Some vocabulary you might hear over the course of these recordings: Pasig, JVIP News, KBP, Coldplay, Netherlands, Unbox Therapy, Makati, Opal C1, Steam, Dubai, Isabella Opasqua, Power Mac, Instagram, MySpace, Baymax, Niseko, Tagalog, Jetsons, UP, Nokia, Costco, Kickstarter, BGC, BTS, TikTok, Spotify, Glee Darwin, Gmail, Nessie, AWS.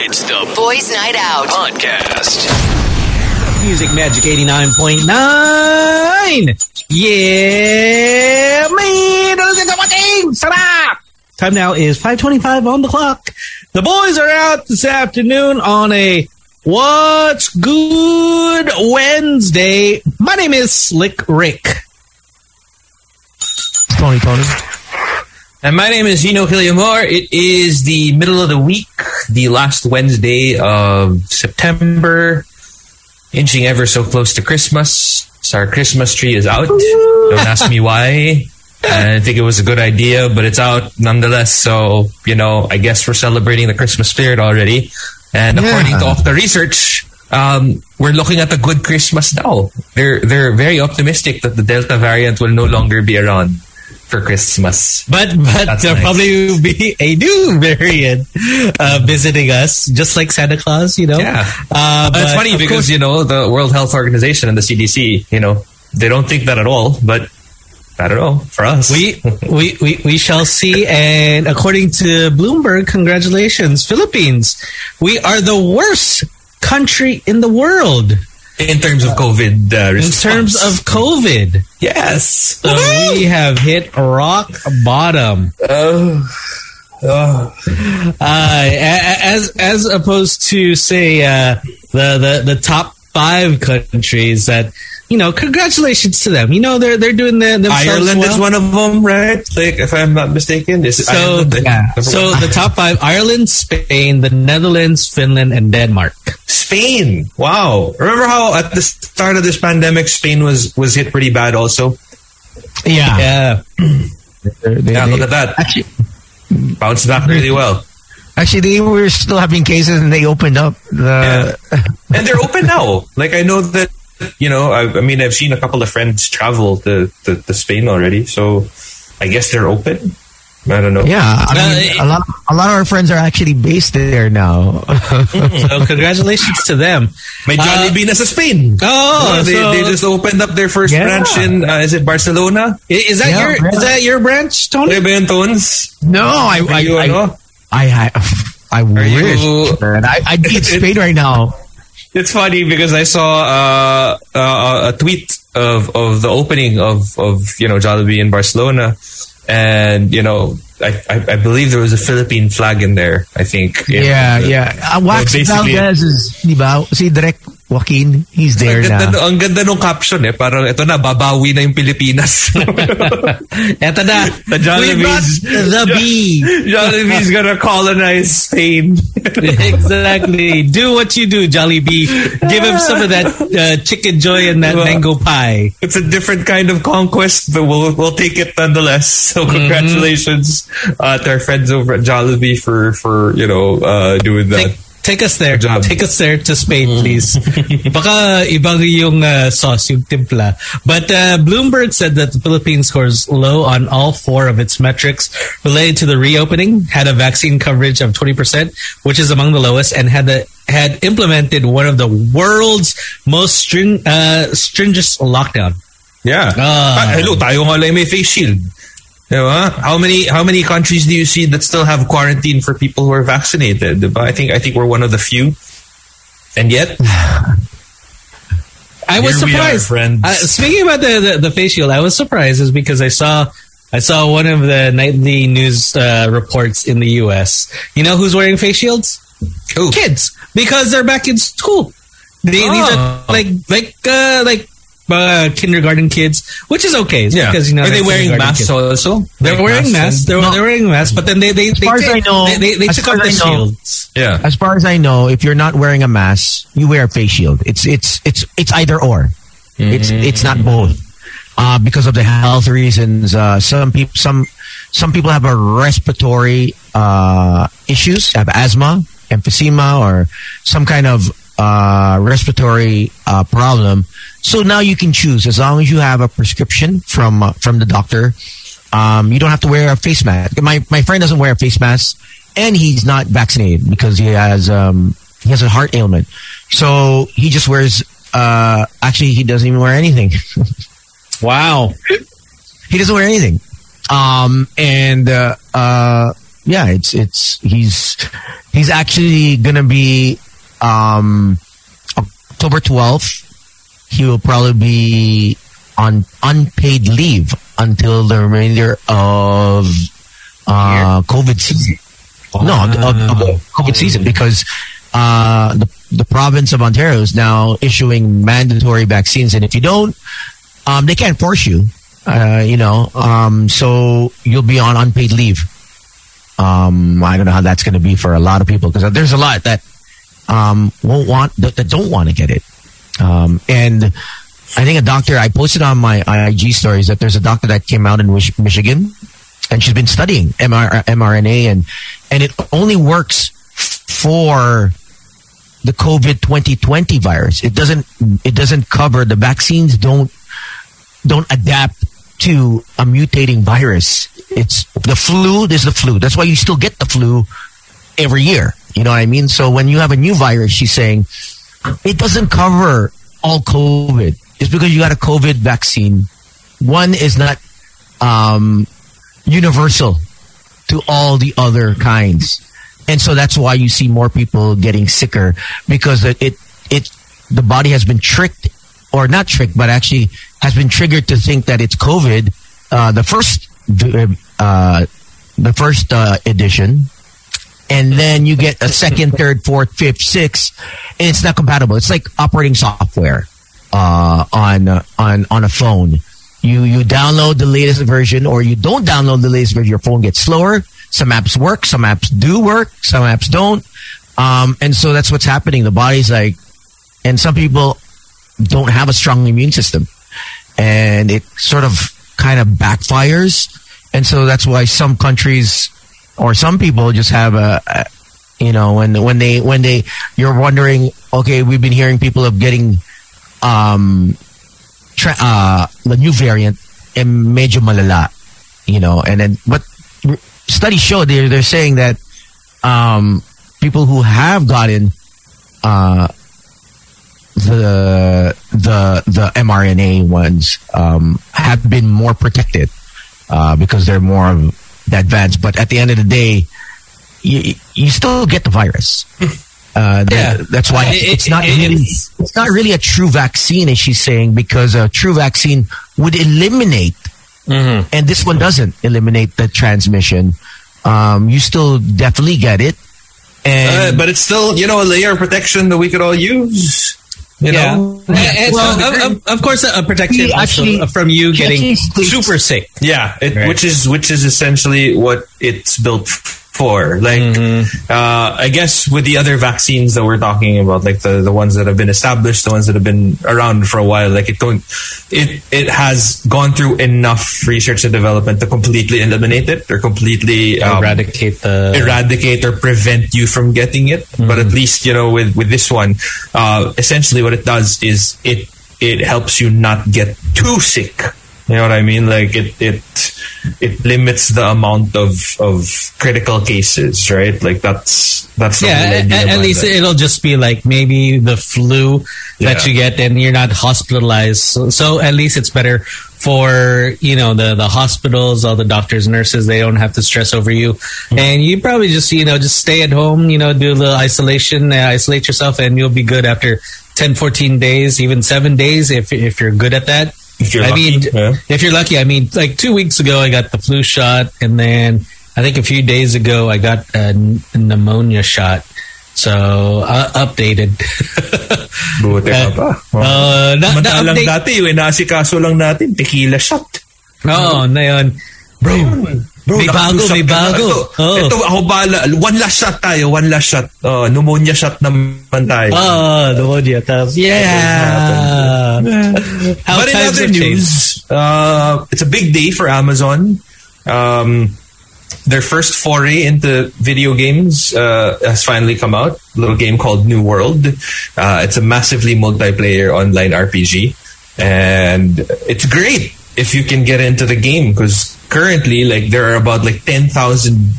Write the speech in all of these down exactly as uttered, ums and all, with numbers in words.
It's the Boys Night Out Podcast. Music Magic eighty-nine point nine. Yeah, me, those are the watching. Sarap. Time now is five twenty-five on the clock. The boys are out this afternoon on a What's Good Wednesday. My name is Slick Rick. Tony Tony. And my name is Eno Hilliamor. It is the middle of the week, the last Wednesday of September, inching ever so close to Christmas. So our Christmas tree is out. Don't ask me why. And I think it was a good idea, but it's out nonetheless. So, you know, I guess we're celebrating the Christmas spirit already. And yeah. According to all the research, um, we're looking at a good Christmas now. They're they're very optimistic that the Delta variant will no longer be around for Christmas. But but That's there'll nice. probably be a new variant uh, visiting us, just like Santa Claus, you know? Yeah. Uh, but it's funny because, course, you know, the World Health Organization and the C D C, you know, they don't think that at all, but... I don't know. For us, we we, we we shall see. And according to Bloomberg, congratulations, Philippines. We are the worst country in the world in terms of COVID. Uh, in terms of COVID, yes, so we have hit rock bottom. Oh. Oh. Uh, as as opposed to say uh, the, the the top five countries that. You know, congratulations to them. You know, they're they're doing their themselves Ireland well. Is one of them, right? Like, if I'm not mistaken, this so Ireland, yeah. So the top five: Ireland, Spain, the Netherlands, Finland, and Denmark. Spain, wow! Remember how at the start of this pandemic, Spain was was hit pretty bad, also. Yeah, yeah. They're, they're, yeah look at that. Actually, bounced back really well. Actually, they were still having cases, and they opened up. The... Yeah. And they're open now. Like, I know that. You know, I, I mean, I've seen a couple of friends travel to, to, to Spain already, so I guess they're open. I don't know. Yeah, I mean, uh, a, lot, a lot of our friends are actually based there now. So congratulations to them. My Jollibee uh, nasa Spain. Oh, they, so, they just opened up their first yeah. branch in, uh, is it Barcelona? Is that, yeah, your, yeah. is that your branch, Tony? No, I I, you, I, no? I, I, I wish. You, I, I'd be in Spain right now. It's funny because I saw uh, uh, a tweet of, of the opening of, of you know Jollibee in Barcelona, and you know I, I, I believe there was a Philippine flag in there. I think. Yeah, know, the, yeah. Uh, Wax Valdez is, di ba? Si Direk Joaquin, he's there ang ganda, na. Ang ganda ng caption eh, parang eto na babawi na yung Pilipinas. Eto na. The Jollibee's the bee. Jollibee's gonna colonize Spain. Exactly. Do what you do, Jollibee. Give him some of that uh, chicken joy and that well, mango pie. It's a different kind of conquest, but we'll we'll take it nonetheless. So congratulations mm-hmm. uh, to our friends over at Jollibee for for you know uh, doing that. Take- Take us there. Take us there to Spain, please. Baka ibang yung uh, sauce, yung timpla. But uh, Bloomberg said that the Philippines scores low on all four of its metrics related to the reopening, had a vaccine coverage of twenty percent, which is among the lowest, and had the had implemented one of the world's most string, uh, stringent lockdown. Yeah. Uh, Hello, tayo nga lang may face shield. How many how many countries do you see that still have quarantine for people who are vaccinated? I think I think we're one of the few, and yet I was here surprised. We are, uh, speaking about the, the the face shield, I was surprised is because I saw I saw one of the nightly news uh, reports in the U S. You know who's wearing face shields? Ooh. Kids, because they're back in school. They, oh. These are like like uh, like. Uh, kindergarten kids, which is okay. It's yeah. Because, you know, are they wearing masks kids. Also? They're like wearing masks. They're, no. they're wearing masks, but then they they as far they, as I know, they, they, they took off the shields. Yeah. As far as I know, if you're not wearing a mask, you wear a face shield. It's it's it's it's either or. Mm. It's it's not both. Uh, because of the health reasons, uh, some people some some people have a respiratory uh, issues, have asthma, emphysema, or some kind of uh, respiratory uh, problem. So now you can choose as long as you have a prescription from uh, from the doctor. Um, you don't have to wear a face mask. My my friend doesn't wear a face mask, and he's not vaccinated because he has um, he has a heart ailment. So he just wears. Uh, actually, he doesn't even wear anything. Wow, he doesn't wear anything. Um, and uh, uh, yeah, it's it's he's he's actually gonna be um, October twelfth. He will probably be on unpaid leave until the remainder of uh, COVID season. Oh. No, uh, COVID season, because uh, the the province of Ontario is now issuing mandatory vaccines, and if you don't, um, they can't force you. Uh, you know, um, so you'll be on unpaid leave. Um, I don't know how that's going to be for a lot of people, because there's a lot that um, won't want that, that don't want to get it. Um, and I think a doctor, I posted on my I G stories that there's a doctor that came out in Michigan, and she's been studying M R N A, and and it only works for the COVID twenty twenty virus. It doesn't it doesn't cover the vaccines. Don't don't adapt to a mutating virus. It's the flu. There's the flu. That's why you still get the flu every year. You know what I mean? So when you have a new virus, she's saying it doesn't cover all COVID. Just because you got a COVID vaccine, one is not um, universal to all the other kinds, and so that's why you see more people getting sicker, because it it, it the body has been tricked, or not tricked, but actually has been triggered to think that it's COVID. Uh, the first uh, the first uh, edition. And then you get a second, third, fourth, fifth, sixth, and it's not compatible. It's like operating software uh, on uh, on on a phone. You you download the latest version, or you don't download the latest version. Your phone gets slower. Some apps work, some apps do work, some apps don't. Um, and so that's what's happening. The body's like, and some people don't have a strong immune system, and it sort of kind of backfires. And so that's why some countries, or some people just have a, a, you know, when when they when they you're wondering, okay, we've been hearing people of getting um tra- uh, the new variant, and medyo malala, you know, and then but studies show they're they're saying that um, people who have gotten uh, the the the mRNA ones um, have been more protected uh, because they're more of advanced, but at the end of the day, you you still get the virus. Uh, yeah. that, that's why it, it's not it, really it it's not really a true vaccine, as she's saying, because a true vaccine would eliminate, mm-hmm. and this one doesn't eliminate the transmission. Um, you still definitely get it, and uh, but it's still, you know, a layer of protection that we could all use. You yeah. know, and well, of, of course, a protection actually, also from you getting super sick. Yeah, it, right. which is which is essentially what it's built for. Like, mm-hmm. uh, I guess with the other vaccines that we're talking about, like the, the ones that have been established, the ones that have been around for a while, like it going, it it has gone through enough research and development to completely eliminate it or completely um, eradicate the eradicate or prevent you from getting it. Mm-hmm. But at least, you know, with with this one, uh, essentially what it does is it it helps you not get too sick. You know what I mean? Like it, it, it limits the amount of, of critical cases, right? Like that's that's the yeah. At, at least that. It'll just be like maybe the flu yeah. that you get, and you're not hospitalized. So, so at least it's better for, you know, the the hospitals, all the doctors, nurses. They don't have to stress over you, mm-hmm. and you probably just you know just stay at home. You know, do a little isolation, uh, isolate yourself, and you'll be good after ten, fourteen days, even seven days if if you're good at that. If you're I lucky, mean, yeah. if you're lucky, I mean, like two weeks ago, I got the flu shot, and then I think a few days ago, I got a pneumonia shot. So uh, updated. Buti ka pa. Samantalang dati, yung inasikaso lang natin, tequila shot. Oo, na yun. Bro, bro, may bago, may bago. Oh. Ito, ako bala. One last shot tayo, one last shot. Oh, pneumonia shot naman tayo. Oh, pneumonia. Yeah. How but in other news, uh, it's a big day for Amazon. Um, their first foray into video games uh, has finally come out. A little game called New World. Uh, it's a massively multiplayer online R P G. And it's great if you can get into the game, because currently, like, there are about like ten thousand,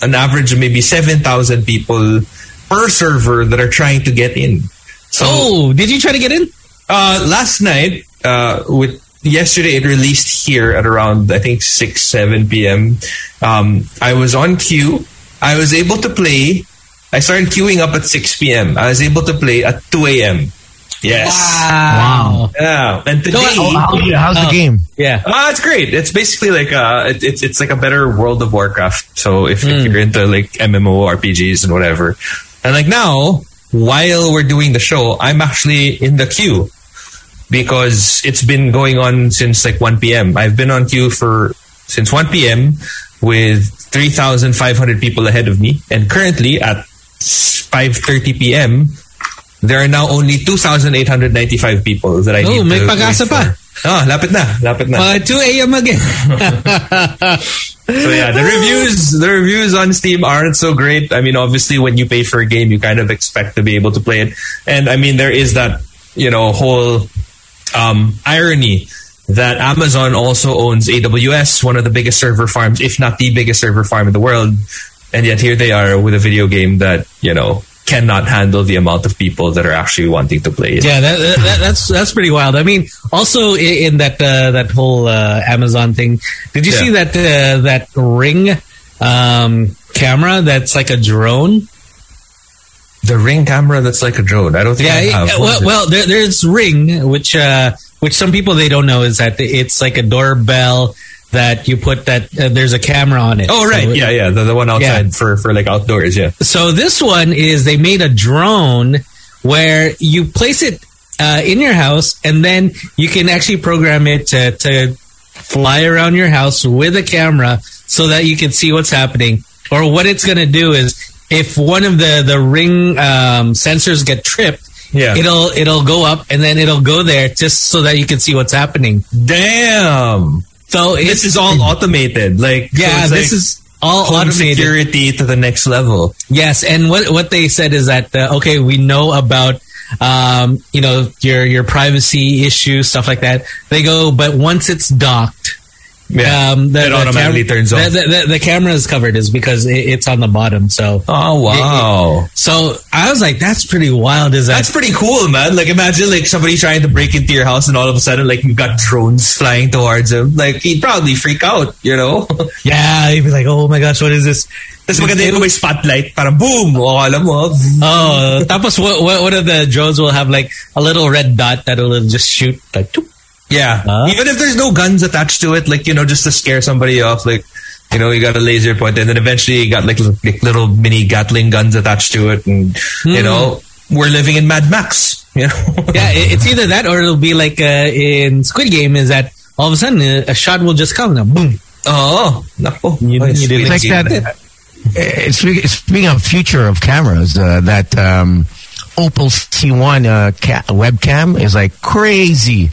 an average of maybe seven thousand people per server that are trying to get in. So, oh, did you try to get in? Uh, last night, uh, with yesterday, it released here at around I think six, seven p.m. Um, I was on queue I was able to play. I started queuing up at six p.m. I was able to play at two a.m. Yes. Wow. wow. Yeah. And today, so, how, how's the game? Yeah. Ah, uh, it's great. It's basically like uh, it, it's it's like a better World of Warcraft. So if, mm. if you're into like M M O R P Gs and whatever, and like now while we're doing the show, I'm actually in the queue because it's been going on since like one p.m. I've been on queue for since one p.m. with three thousand five hundred people ahead of me, and currently at five thirty p.m. there are now only two thousand eight hundred ninety-five people that I oh, need to... Oh, may pag-asa pa. Oh, lapit na. Lapit na. Uh, two a.m. again. So yeah, the reviews the reviews on Steam aren't so great. I mean, obviously, when you pay for a game, you kind of expect to be able to play it. And I mean, there is that, you know, whole um, irony that Amazon also owns A W S, one of the biggest server farms, if not the biggest server farm in the world. And yet here they are with a video game that, you know... cannot handle the amount of people that are actually wanting to play it. Yeah, that, that, that's that's pretty wild. I mean, also in that uh, that whole uh, Amazon thing, did you yeah. see that uh, that Ring um, camera that's like a drone? The Ring camera that's like a drone. I don't think. Yeah, I have. Yeah, well, well there, there's Ring, which uh, which some people they don't know is that it's like a doorbell. That you put that uh, there's a camera on it. Oh right, so, yeah, yeah, the, the one outside yeah. for for like outdoors, yeah. So this one is they made a drone where you place it uh, in your house, and then you can actually program it to, to fly around your house with a camera so that you can see what's happening. Or what it's going to do is if one of the the Ring um, sensors get tripped. Yeah, it'll it'll go up and then it'll go there just so that you can see what's happening. Damn. So this is all automated. Like yeah, so this like is all automated. Security to the next level. Yes, and what what they said is that uh, okay, we know about um, you know your your privacy issues, stuff like that. They go, but once it's docked, yeah, um, the, it the automatically cam- turns off. The, the, the, the camera is covered, is because it, it's on the bottom. So oh wow! It, it, so I was like, that's pretty wild. Is that that's pretty cool, man? Like imagine like somebody trying to break into your house, and all of a sudden like you've got drones flying towards him. Like he'd probably freak out, you know? Yeah, he'd be like, oh my gosh, what is this? Tapos maganda yung may spotlight, parang boom, oh, alam mo. Oh, tapos one of the drones will have like a little red dot that will just shoot like. Toop. Yeah, huh? Even if there's no guns attached to it, like, you know, just to scare somebody off, like, you know, you got a laser pointer, and then eventually you got, like, like little mini Gatling guns attached to it, and, mm. you know, we're living in Mad Max, you know? Yeah, it's either that, or it'll be like uh, in Squid Game, is that all of a sudden a shot will just come, now boom. Oh, no. Oh, you, oh, you didn't like that. that. It's, it's being a future of cameras, uh, that um, Opal C one uh, ca- webcam is, like, crazy.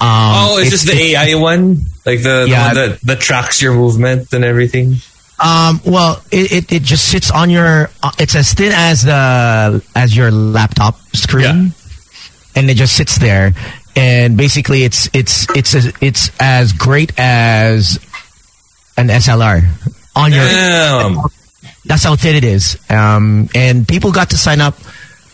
Um, oh, is this the A I one? Like the, yeah, the one that, that tracks your movement and everything? Um, well, it, it, it just sits on your... Uh, it's as thin as the as your laptop screen. Yeah. And it just sits there. And basically, it's it's it's a, it's as great as an S L R. On your... Damn. That's how thin it is. Um, and people got to sign up,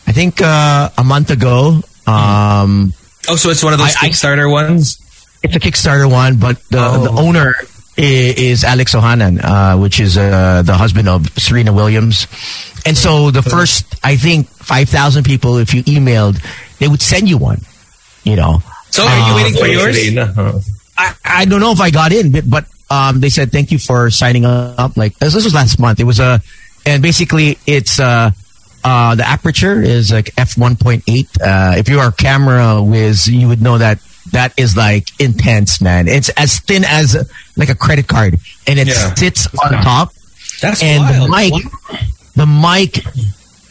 I think, uh, a month ago. Um... Oh, so it's one of those I, Kickstarter I, ones? It's a Kickstarter one, but the, oh. the owner is, is Alex Ohanan, uh, which is uh, the husband of Serena Williams. And so the first, I think, five thousand people, if you emailed, they would send you one, you know. So are you um, waiting for yours? I, I don't know if I got in, but, but um, they said, thank you for signing up. Like this was last month. It was a, and basically it's a, Uh, the aperture is like f one point eight. Uh, if you are camera whiz, you would know that that is like intense, man. It's as thin as a, like a credit card, and it yeah. sits on top. That's and wild. the mic, wow. the mic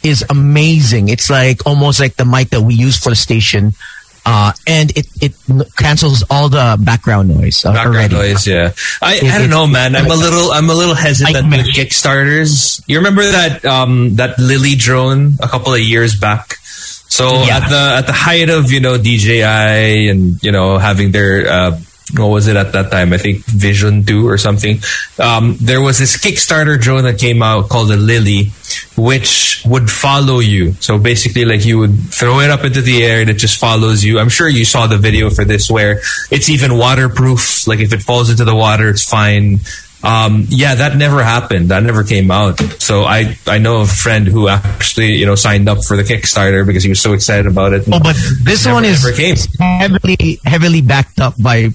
is amazing. It's like almost like the mic that we use for the station, uh, and it it cancels all the background noise. Uh, background already. noise, yeah. I, it, I don't know, man. I'm a little I'm a little hesitant with Kickstarters. You remember that um, that Lily drone a couple of years back? So yeah. at the at the height of you know D J I and you know having their uh, what was it at that time? I think Vision two or something. Um, there was this Kickstarter drone that came out called the Lily, which would follow you. So basically, like you would throw it up into the air and it just follows you. I'm sure you saw the video for this where it's even waterproof. Like if it falls into the water, it's fine. Um, yeah, that never happened. That never came out. So I, I know a friend who actually, you know, signed up for the Kickstarter because he was so excited about it. Oh, but this never, one is heavily, heavily backed up by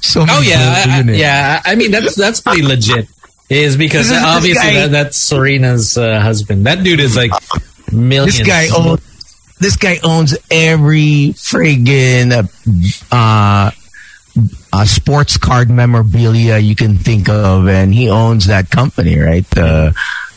so many. Oh yeah, I, I, yeah. I mean, that's that's pretty legit. It is because this, obviously this guy, that, that's Serena's uh, husband. That dude is like millions. This guy owns. This guy owns every friggin' uh. Uh, sports card memorabilia you can think of, and he owns that company, right? Uh,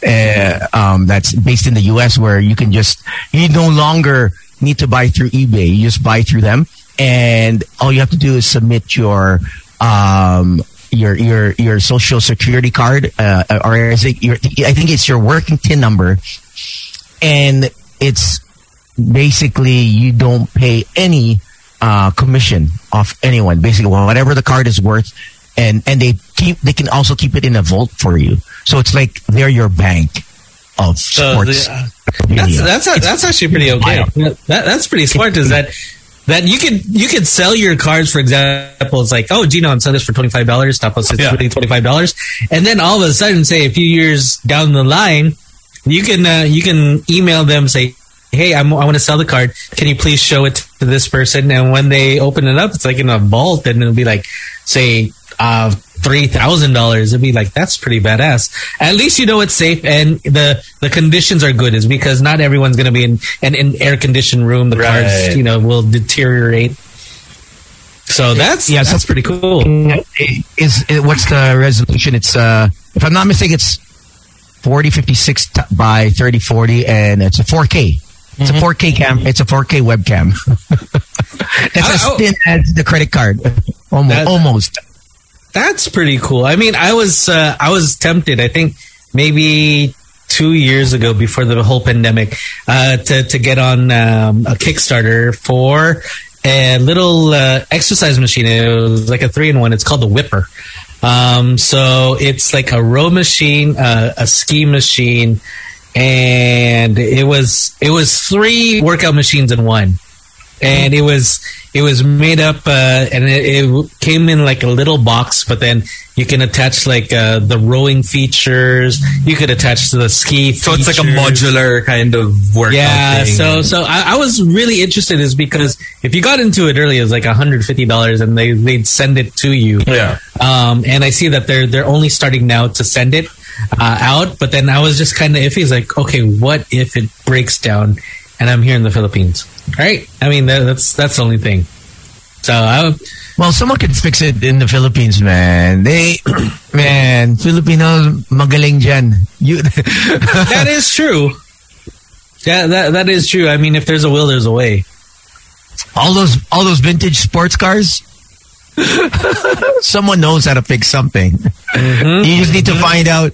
uh, um, that's based in the U S, where you can just you no longer need to buy through eBay; you just buy through them, and all you have to do is submit your um, your your your social security card, uh, or is it your, I think it's your working T I N number, and it's basically you don't pay any. Uh, commission off anyone, basically whatever the card is worth, and, and they keep they can also keep it in a vault for you. So it's like they're your bank of sports. So the, uh, that's that's a, that's actually pretty okay. That, that's pretty smart. Is that that you could you could sell your cards, for example. It's like, oh, Gino, I'm selling this for twenty five dollars. Tapos it's really twenty five dollars, and then all of a sudden, say a few years down the line, you can uh, you can email them, say, hey, I'm, I want to sell the card. Can you please show it to this person? And when they open it up, it's like in a vault, and it'll be like, say, uh, three thousand dollars. It'll be like, that's pretty badass. At least you know it's safe, and the, the conditions are good, is because not everyone's going to be in an in air-conditioned room. The right. cards, you know, will deteriorate. So that's yeah, that's so, pretty cool. Is, is what's the resolution? It's uh, if I'm not mistaken, it's forty fifty-six t- by thirty forty, and it's a four K. It's mm-hmm. a four K cam. It's a four K webcam. That's as oh, thin as the credit card, almost. That, almost. That's pretty cool. I mean, I was uh, I was tempted. I think maybe two years ago, before the whole pandemic, uh, to to get on um, a Kickstarter for a little uh, exercise machine. It was like a three in one. It's called the Whipper. Um, so it's like a row machine, uh, a ski machine. And it was it was three workout machines in one, and it was it was made up uh, and it, it came in like a little box. But then you can attach like uh, the rowing features. You could attach to the ski. So features. It's like a modular kind of workout. Yeah. Thing. So so I, I was really interested, is because if you got into it early, it was like one hundred fifty dollars, and they they'd send it to you. Yeah. Um. And I see that they're they're only starting now to send it. Uh, out, but then I was just kind of iffy. It's like, okay, what if it breaks down and I'm here in the Philippines? Right? I mean, that, that's that's the only thing. So, I would... well, someone could fix it in the Philippines, man. They, man, Filipinos magaling dyan. You, that is true. Yeah, that that is true. I mean, if there's a will, there's a way. All those all those vintage sports cars. Someone knows how to fix something. Mm-hmm. You just need to find out.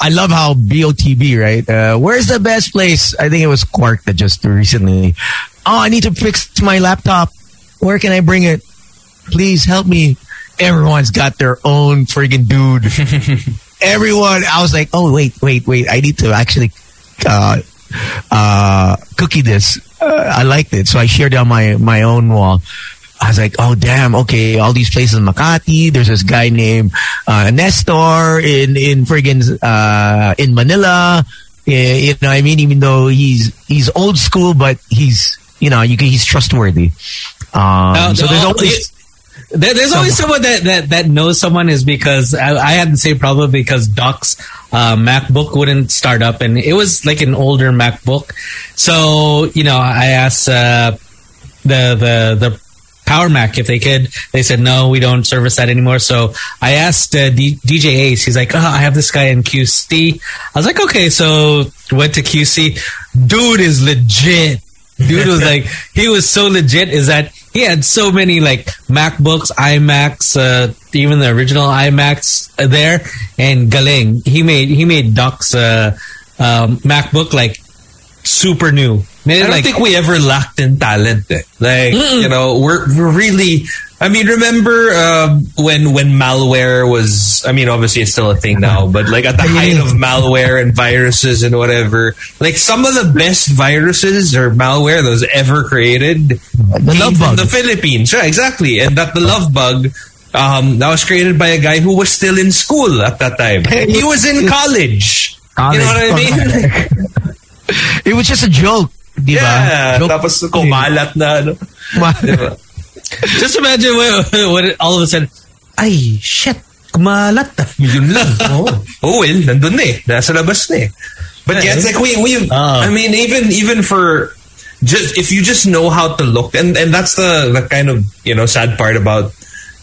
I love how B O T B, right? Uh, where's the best place? I think it was Quark that just recently. Oh, I need to fix my laptop. Where can I bring it? Please help me. Everyone's got their own friggin' dude. Everyone. I was like, oh, wait, wait, wait. I need to actually uh, uh, cookie this. Uh, I liked it. So I shared on my, my own wall. I was like, oh, damn, okay, all these places in Makati. There's this guy named uh, Nestor in, in friggin' uh, in Manila. Yeah, you know what I mean? Even though he's he's old school, but he's, you know, you can, he's trustworthy. Um, now, so there's always... There, there's someone. always someone that, that, that knows someone, is because I, I had the same problem because Doc's uh, MacBook wouldn't start up. And it was like an older MacBook. So, you know, I asked uh, the the... the Power Mac if they could. They said, no, we don't service that anymore. So I asked uh, D- D J Ace. He's like, oh, I have this guy in Q C. I was like, okay. So went to Q C. Dude is legit. Dude was like, he was so legit, is that he had so many like MacBooks, iMacs, uh, even the original iMacs there. And galing, he made, he made Doc's uh, um, MacBook like super new. I don't like, think we ever lacked in talent. Eh? Like, mm-mm. you know, we're, we're really... I mean, remember uh, when when malware was... I mean, obviously it's still a thing now, but like at the height of malware and viruses and whatever, like some of the best viruses or malware that was ever created the came love from bug. the Philippines. Yeah, exactly. And that the Love Bug Um, that was created by a guy who was still in school at that time. He was in college. college. You know what I mean? It was just a joke, diba? Yeah. Joke. Tapos kumalat na, ano? Diba? Just imagine when, when it, all of a sudden, ay, shit, kumalat na. Yun lang. Oh. Oh, well, nandun eh. Nasa labas na eh. But yeah, yeah, it's like, we, we uh, I mean, even, even for, just, if you just know how to look, and, and that's the, the kind of, you know, sad part about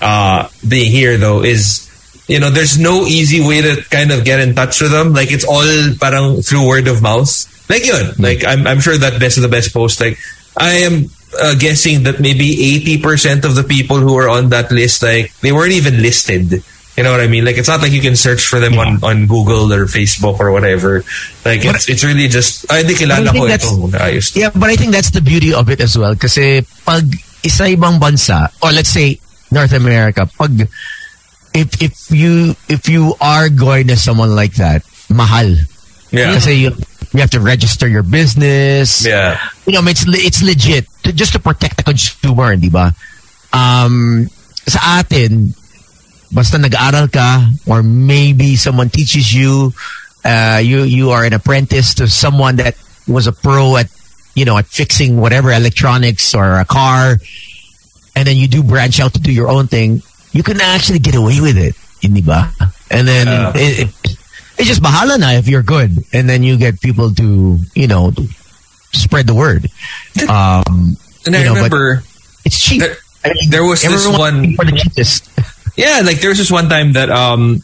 uh, being here though, is, you know, there's no easy way to kind of get in touch with them. Like, it's all parang through word of mouth. Like, yun. Like, I'm, I'm sure that this is the best post. Like, I am uh, guessing that maybe eighty percent of the people who are on that list, like, they weren't even listed. You know what I mean? Like, it's not like you can search for them yeah. on, on Google or Facebook or whatever. Like, but it's it's really just, ay, di kilala ko ito. Yeah, but I think that's the beauty of it as well. Kasi pag isa ibang bansa, or let's say North America, pag if if you if you are going to someone like that, mahal. Yeah. Kasi you, you have to register your business. Yeah. You know, it's it's legit just to protect the consumer, di ba? Um, sa atin, basta nag-aaral ka, or maybe someone teaches you, uh, you you are an apprentice to someone that was a pro at, you know, at fixing whatever electronics or a car, and then you do branch out to do your own thing, you can actually get away with it, hindi ba? And then uh, it, it, it's just bahala na if you're good, and then you get people to, you know, to spread the word. Um, and I you know, remember, but it's cheap. There, I mean, there was this one for the cheapest. Yeah, like there was this one time that um,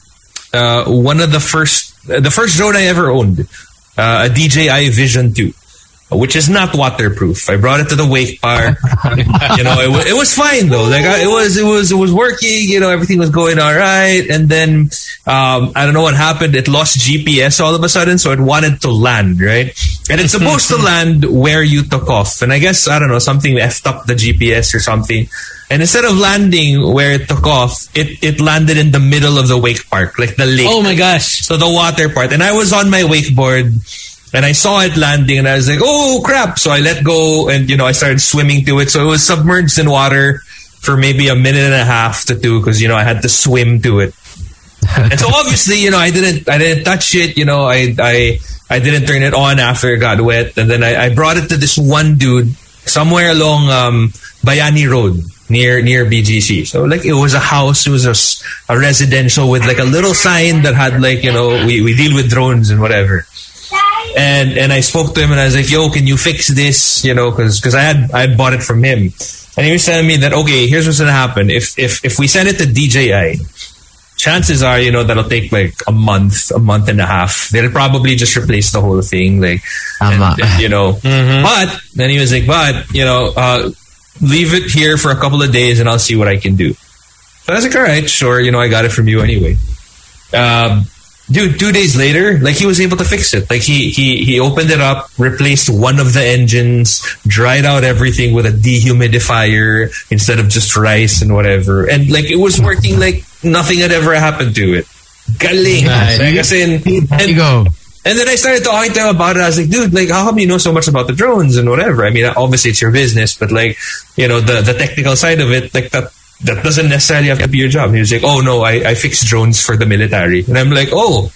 uh, one of the first, the first drone I ever owned, uh, a D J I Vision two, which is not waterproof. I brought it to the wake park. You know, it, it was fine though. Like I, it was, it was, it was working. You know, everything was going all right. And then um, I don't know what happened. It lost G P S all of a sudden, so it wanted to land, right? And it's supposed to land where you took off. And I guess I don't know, something effed up the G P S or something. And instead of landing where it took off, it, it landed in the middle of the wake park, like the lake. Oh my gosh. So the water part. And I was on my wakeboard and I saw it landing and I was like, oh crap. So I let go and, you know, I started swimming to it. So it was submerged in water for maybe a minute and a half to two because, you know, I had to swim to it. And so obviously, you know, I didn't, I didn't touch it. You know, I, I, I didn't turn it on after it got wet. And then I, I brought it to this one dude somewhere along um, Bayani Road. Near near B G C. So like it was a house, it was a, a residential with like a little sign that had like, you know, we, we deal with drones and whatever. And and I spoke to him and I was like, yo, can you fix this? You know, because because I had I had bought it from him. And he was telling me that, okay, here's what's gonna happen. If if if we send it to D J I, chances are, you know, that'll take like a month, a month and a half. They'll probably just replace the whole thing, like, and, and, you know. Mm-hmm. But then he was like, but you know, uh, leave it here for a couple of days and I'll see what I can do. So I was like, all right, sure. You know, I got it from you anyway. Um, dude, two days later, like he was able to fix it. Like he, he, he opened it up, replaced one of the engines, dried out everything with a dehumidifier instead of just rice and whatever. And like it was working like nothing had ever happened to it. Galing. Like I said, there you go. And then I started talking to him about it. I was like, dude, like, how come you know so much about the drones and whatever? I mean, obviously it's your business, but like, you know, the, the technical side of it, like that, that doesn't necessarily have to be your job. And he was like, oh no, I, I fix drones for the military. And I'm like, oh,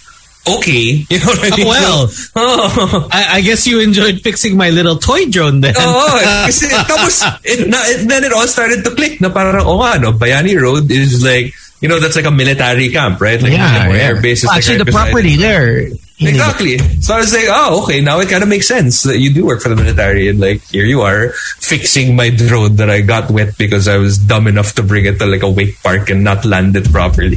okay. You know what I mean? Well, oh. I, I guess you enjoyed fixing my little toy drone then. Oh, kasi tapos, it, na, it, then it all started to click na parang, oh nga, no, Bayani Road is like, you know, that's like a military camp, right? Like, yeah, yeah. Air bases, well, like actually, right the property there. Exactly. So I was like, oh, okay, now it kind of makes sense that you do work for the military. And like, here you are fixing my drone that I got wet because I was dumb enough to bring it to like a wake park and not land it properly.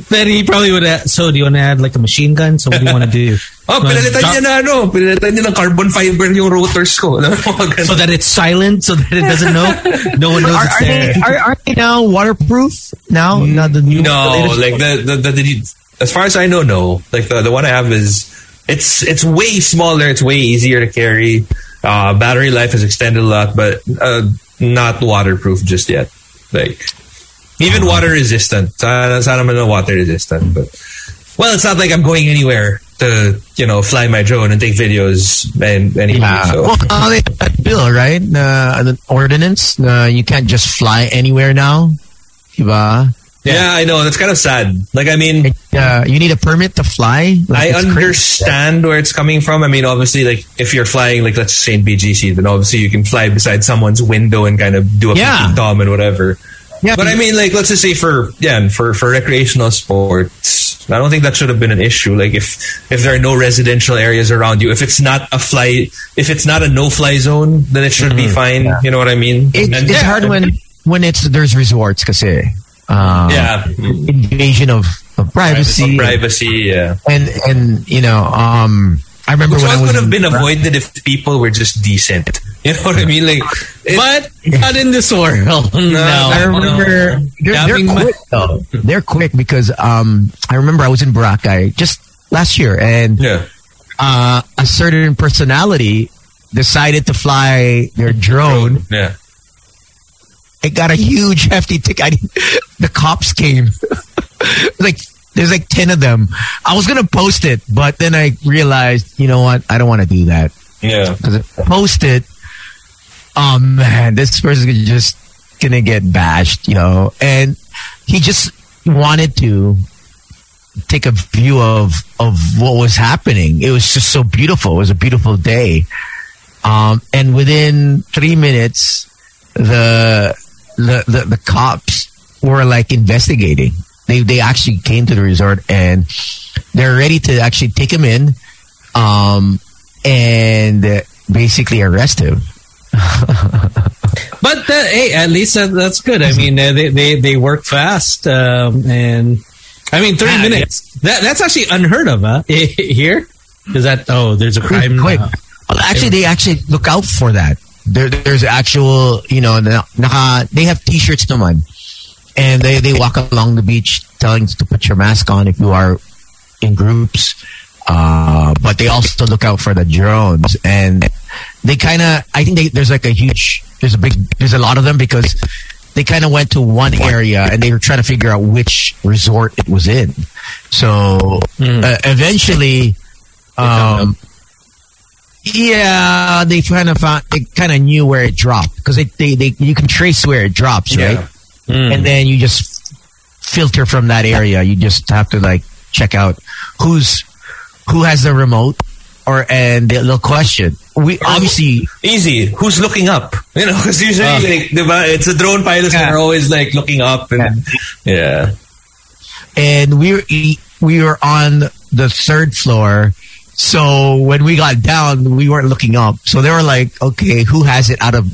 Then he probably would have, so do you want to add like a machine gun? So what do you want to do? Oh, pinalitan niya na ano, pinalitan niya ng carbon fiber yung rotors ko. So that it's silent, so that it doesn't know. No one knows are, it's are there. They, are, are they now waterproof? Now? Mm, not the new no, the like the, the, the, the, the as far as I know, no. Like the, the one I have is it's it's way smaller. It's way easier to carry. Uh, battery life has extended a lot, but uh, not waterproof just yet. Like even water resistant. Sana naman na water resistant, but well, it's not like I'm going anywhere to, you know, fly my drone and take videos and anything. Yeah. So. Well, uh, they have that bill, right? Uh, an ordinance. Uh, you can't just fly anywhere now. Diba? Yeah, I know. That's kind of sad. Like, I mean... Uh, you need a permit to fly? Like, I understand crazy. Where it's coming from. I mean, obviously, like, if you're flying, like, let's say in B G C, then obviously you can fly beside someone's window and kind of do a yeah. dom and whatever. Yeah. But I mean, like, let's just say for, yeah, for, for recreational sports, I don't think that should have been an issue. Like, if, if there are no residential areas around you, if it's not a fly... If it's not a no-fly zone, then it should mm-hmm. be fine. Yeah. You know what I mean? It, and, it's yeah. hard when, when it's there's resorts, kasi... Um, yeah, invasion of, of privacy, privacy, yeah, and and you know, um, I remember Which when I was could have been Iraq. Avoided if people were just decent. You know what I mean? Like, but not in this world. No, no I remember no. They're, they're quick though. They're quick because um, I remember I was in Boracay just last year, and yeah. uh, a certain personality decided to fly their drone. Yeah. I got a huge hefty ticket. The cops came. Like there's like ten of them. I was gonna post it, but then I realized, you know what? I don't want to do that. Yeah, because if I post it, oh man, this person is just gonna get bashed, you know. And he just wanted to take a view of of what was happening. It was just so beautiful. It was a beautiful day. Um, and within three minutes, the The, the the cops were like investigating. They they actually came to the resort and they're ready to actually take him in, um, and basically arrest him. But that, hey, at least that, that's good. I mean, they they they work fast, um, and I mean, three ah, minutes. Yeah. That that's actually unheard of, huh? Here, is that? Oh, there's a crime. Quick, quick. Well, actually, they actually look out for that. There, there's actual, you know, naka, they have T-shirts naman. And they, they walk along the beach telling you to put your mask on if you are in groups. Uh, but they also look out for the drones. And they kind of, I think they, there's like a huge, there's a big, there's a lot of them because they kind of went to one area and they were trying to figure out which resort it was in. So mm. uh, eventually... Um, Yeah, they kind of found, they kind of knew where it dropped because they, they, they you can trace where it drops, right? Yeah. Mm. And then you just filter from that area. You just have to like check out who's who has the remote, or and they'll question. We obviously easy. Who's looking up? You know, because usually uh, like, it's the drone pilots yeah. that are always like looking up, and yeah. yeah. And we were, we were on the third floor. So when we got down, we weren't looking up. So they were like, okay, who has it out of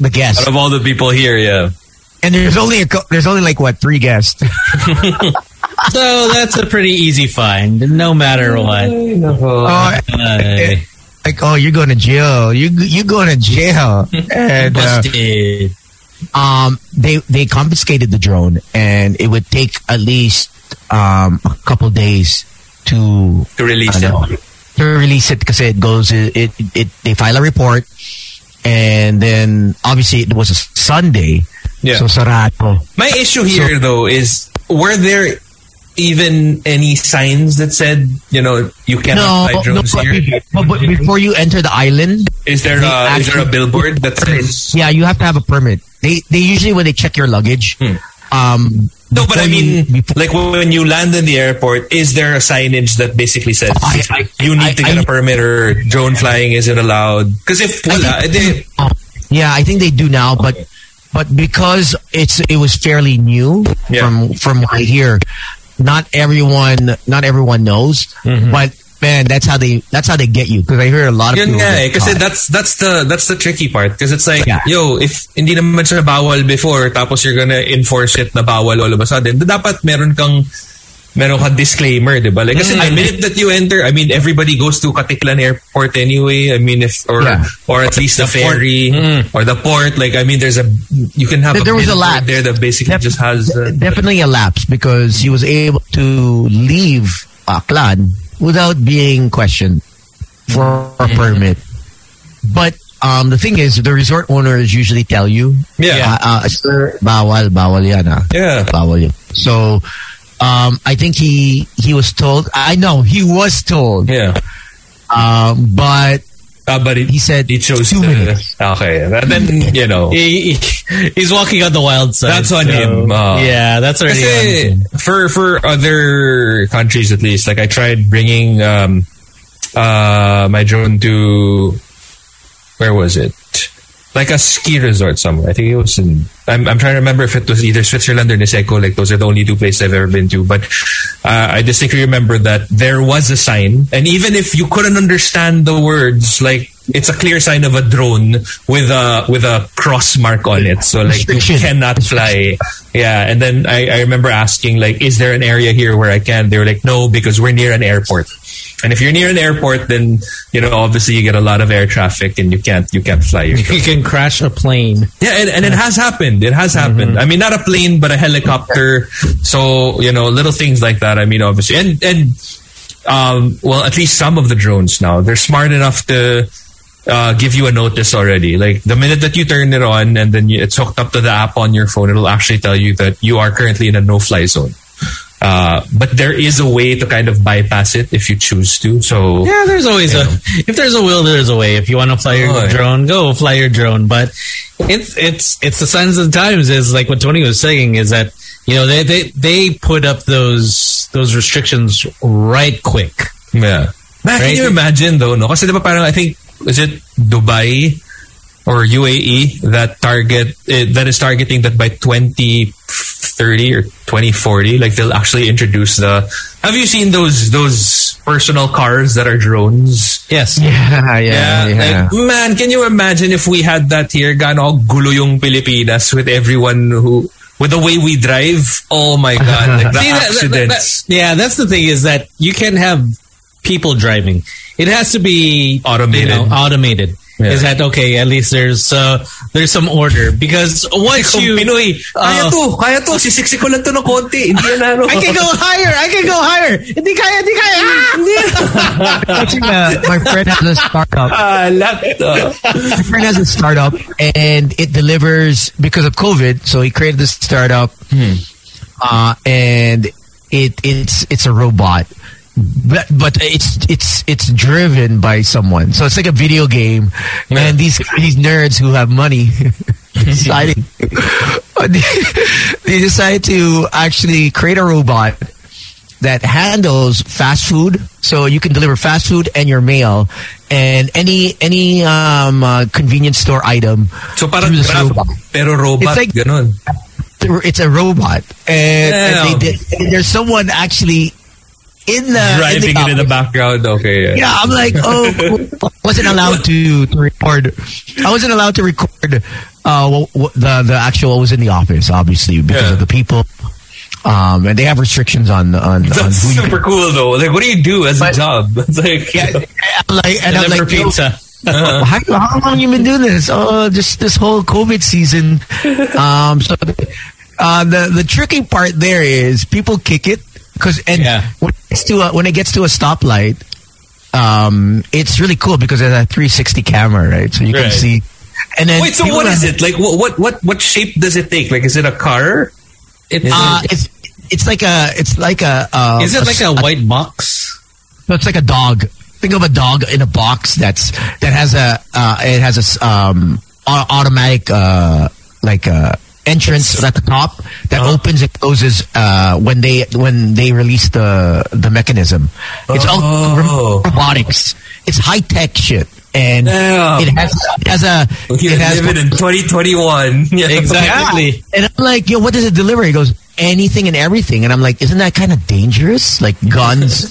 the guests? Out of all the people here, yeah. And there's only, a, there's only like, what, three guests. So that's a pretty easy find, no matter what. Oh, hey. Like, oh, you're going to jail. You, you're going to jail. And, busted. Uh, um, they, they confiscated the drone, and it would take at least um, a couple days To, to release uh, it, to release it because it goes it, it it they file a report, and then obviously it was a Sunday. Yeah. So sarado. My issue here so, though is were there even any signs that said you know you cannot no, fly drones no, here? But, but before you enter the island, is there a, actually, is there a billboard that says? Yeah, you have to have a permit. They they usually when they check your luggage. Hmm. Um, no, but I mean, you, like when you land in the airport, is there a signage that basically says I, I, you need I, to get I, a permit or drone flying isn't allowed? Because if I think, they, yeah, I think they do now, but okay. but because it's it was fairly new yeah. from from what I hear, not everyone not everyone knows, mm-hmm. but. Man, that's how they that's how they get you because I hear a lot of yeah, people. Yeah, because that's that's the that's the tricky part because it's like, yeah. yo, if hindi naman siya bawal before, tapos you're gonna enforce it na bawal all of a sudden. Dapat meron kang meron kang disclaimer, diba? Like, kasi mm-hmm. the minute that you enter, I mean, everybody goes to Katiklan Airport anyway. I mean, if or yeah. or at least the, the ferry mm. or the port. Like, I mean, there's a you can have there, a there was a lapse there that basically Def- just has uh, definitely a lapse because he was able to leave Aklan. Without being questioned for a permit. But um, the thing is, the resort owners usually tell you, yeah, uh, uh, sir, bawal, bawal yan, ah. Yeah. Bawal yan. So um, I think he he was told, I know, he was told. Yeah. Um, but Uh, but it, he said it shows two minutes. Uh, okay, and then you know he, he, he's walking on the wild side. That's on so, him. Uh, yeah, that's already on him. For for other countries at least. Like I tried bringing um, uh, my drone to where was it? Like a ski resort somewhere. I think it was in. I'm I'm trying to remember if it was either Switzerland or Niseko. Like those are the only two places I've ever been to. But uh, I distinctly remember that there was a sign, and even if you couldn't understand the words, like it's a clear sign of a drone with a with a cross mark on it. So like you cannot fly. Yeah, and then I, I remember asking like, is there an area here where I can? They were like, no, because we're near an airport. And if you're near an airport, then you know obviously you get a lot of air traffic, and you can't you can't fly. Your you can crash a plane. Yeah, and, and it has happened. It has happened. Mm-hmm. I mean, not a plane, but a helicopter. So you know, little things like that. I mean, obviously, and and um, well, at least some of the drones now they're smart enough to uh, give you a notice already. Like the minute that you turn it on, and then you, it's hooked up to the app on your phone, it'll actually tell you that you are currently in a no-fly zone. Uh, but there is a way to kind of bypass it if you choose to. So yeah, there's always a know. If there's a will, there's a way. If you want to fly your oh, drone, yeah. go fly your drone. But it's it's it's the signs of the times. Is like what Tony was saying is that you know they they, they put up those those restrictions right quick. Yeah, Man, right? Can you imagine though? No, because I think is it Dubai or U A E that target uh, that is targeting that by twenty thirty or twenty forty, like they'll actually introduce the. Have you seen those those personal cars that are drones? Yes. Yeah, yeah, yeah. yeah. Like, man, can you imagine if we had that here? Gaano gulo yung Pilipinas with everyone who with the way we drive. Oh my god, like the See, accidents. That, that, that, yeah, that's the thing is that you can have people driving. It has to be automated. You know, automated. Yeah. Is that okay? At least there's uh, there's some order because once you Pinoy, uh, kaya to, kaya to, sisiksik ko lang to ng konti. Hindi na ano. I can go higher. I can go higher. Hindi kaya, hindi kaya. Ah! My friend has a startup. Ah, laptop. My friend has a startup and it delivers because of COVID. So he created this startup, hmm. uh, and it it's it's a robot. But, but it's it's it's driven by someone, so it's like a video game, yeah. and these these nerds who have money decided they decide to actually create a robot that handles fast food, so you can deliver fast food and your mail and any any um uh, convenience store item. So parang robot, pero robot, it's like ganun. It's a robot, and, yeah. and, they, and there's someone actually. In the driving in the, into the background, okay. Yeah, yeah I'm like, oh, cool. I wasn't allowed to, to record. I wasn't allowed to record uh, w- w- the the actual. I was in the office, obviously, because yeah. of the people, um, and they have restrictions on on. That's on super can. Cool, though. Like, what do you do as but, a job? It's like, yeah, I'm like, and I'm like, pizza. Uh-huh. How, how long have you been doing this? Oh, just this whole COVID season. Um, so uh, the the tricky part there is people kick it. Because and yeah. when it gets to a, when it gets to a stoplight, um, it's really cool because it's a three sixty camera, right? So you right. can see. And then wait, so what is it like? What what what shape does it take? Like, is it a car? It's uh, it, it's it's like a it's like a. Uh, is it a, like a, a white box? No, it's like a dog. Think of a dog in a box that's that has a uh, it has a um automatic uh like a. entrance at the top that oh. opens and closes uh, when they when they release the the mechanism. It's oh. all robotics. It's high tech shit, and Damn. it has it has a okay, it has living in twenty twenty-one. Yeah, exactly. Yeah. And I'm like, yo, what does it deliver? He goes, anything and everything. And I'm like, isn't that kind of dangerous? Like guns,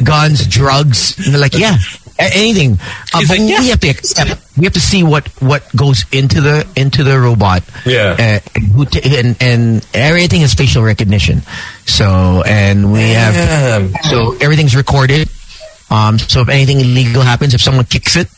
guns, drugs. And they're like, yeah. Anything, uh, but like, yeah. we have to accept. We have to see what, what goes into the into the robot. Yeah, uh, and and everything is facial recognition. So and we have yeah. so everything's recorded. Um, so if anything illegal happens, if someone kicks it,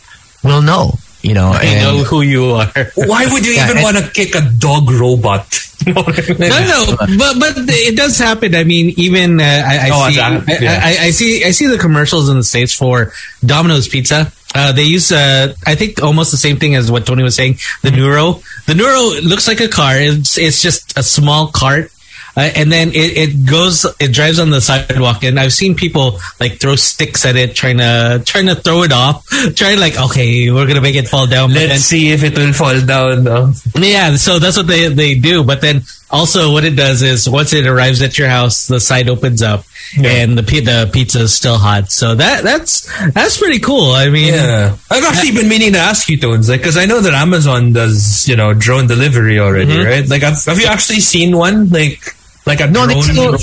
we'll know. You know, I and know who you are. Why would you yeah, even want to kick a dog robot? no, no, but but it does happen. I mean, even uh, I, I oh, see, that, yeah. I, I, I see, I see the commercials in the States for Domino's Pizza. Uh, they use, uh, I think, almost the same thing as what Tony was saying. The Neuro, the Neuro looks like a car. It's it's just a small cart. Uh, and then it, it goes, it drives on the sidewalk, and I've seen people like throw sticks at it, trying to trying to throw it off, trying like, okay, we're gonna make it fall down. Let's then, see if it will fall down. No? Yeah, so that's what they they do. But then also, what it does is once it arrives at your house, the side opens up, yeah. and the the pizza is still hot. So that that's that's pretty cool. I mean, yeah. I've actually been meaning to ask you, Tones, like, because I know that Amazon does, you know, drone delivery already, mm-hmm. right? Like, I've, have you actually seen one? Like. Like a no, drone, they still,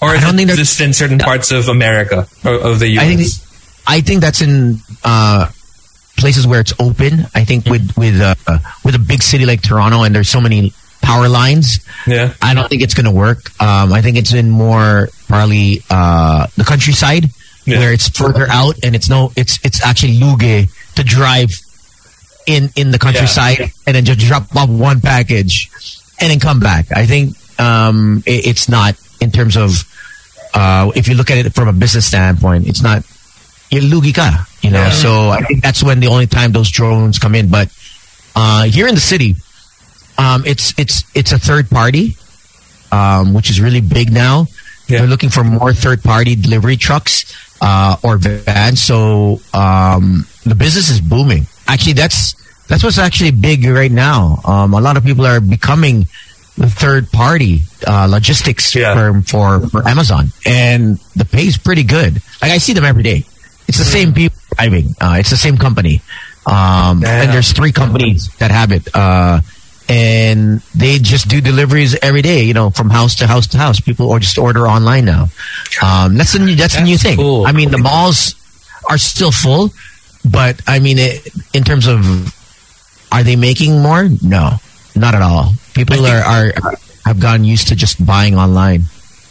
or I don't think just in certain parts of America or of the U S. I think, I think that's in uh, places where it's open. I think with with uh, with a big city like Toronto, and there's so many power lines. Yeah, I don't think it's going to work. Um, I think it's in more probably uh, the countryside yeah. where it's further out, and it's no, it's it's actually luge to drive in in the countryside yeah. and then just drop off one package and then come back. I think. Um, it, it's not in terms of uh, if you look at it from a business standpoint, it's not lugi ka, you know. Yeah. So I think that's when the only time those drones come in. But uh, here in the city, um, it's it's it's a third party, um, which is really big now. Yeah. They're looking for more third party delivery trucks uh, or vans. So um, the business is booming. Actually, that's that's what's actually big right now. Um, a lot of people are becoming the third-party uh, logistics yeah. firm for, for Amazon, and the pay is pretty good. Like I see them every day. It's the same people driving. Uh, it's the same company, um, and there's three companies that have it, uh, and they just do deliveries every day. You know, from house to house to house. People or just order online now. Um, that's a new, that's, that's a new thing. Cool. I mean, the malls are still full, but I mean, it, in terms of are they making more? No, not at all. People are, are have gotten used to just buying online.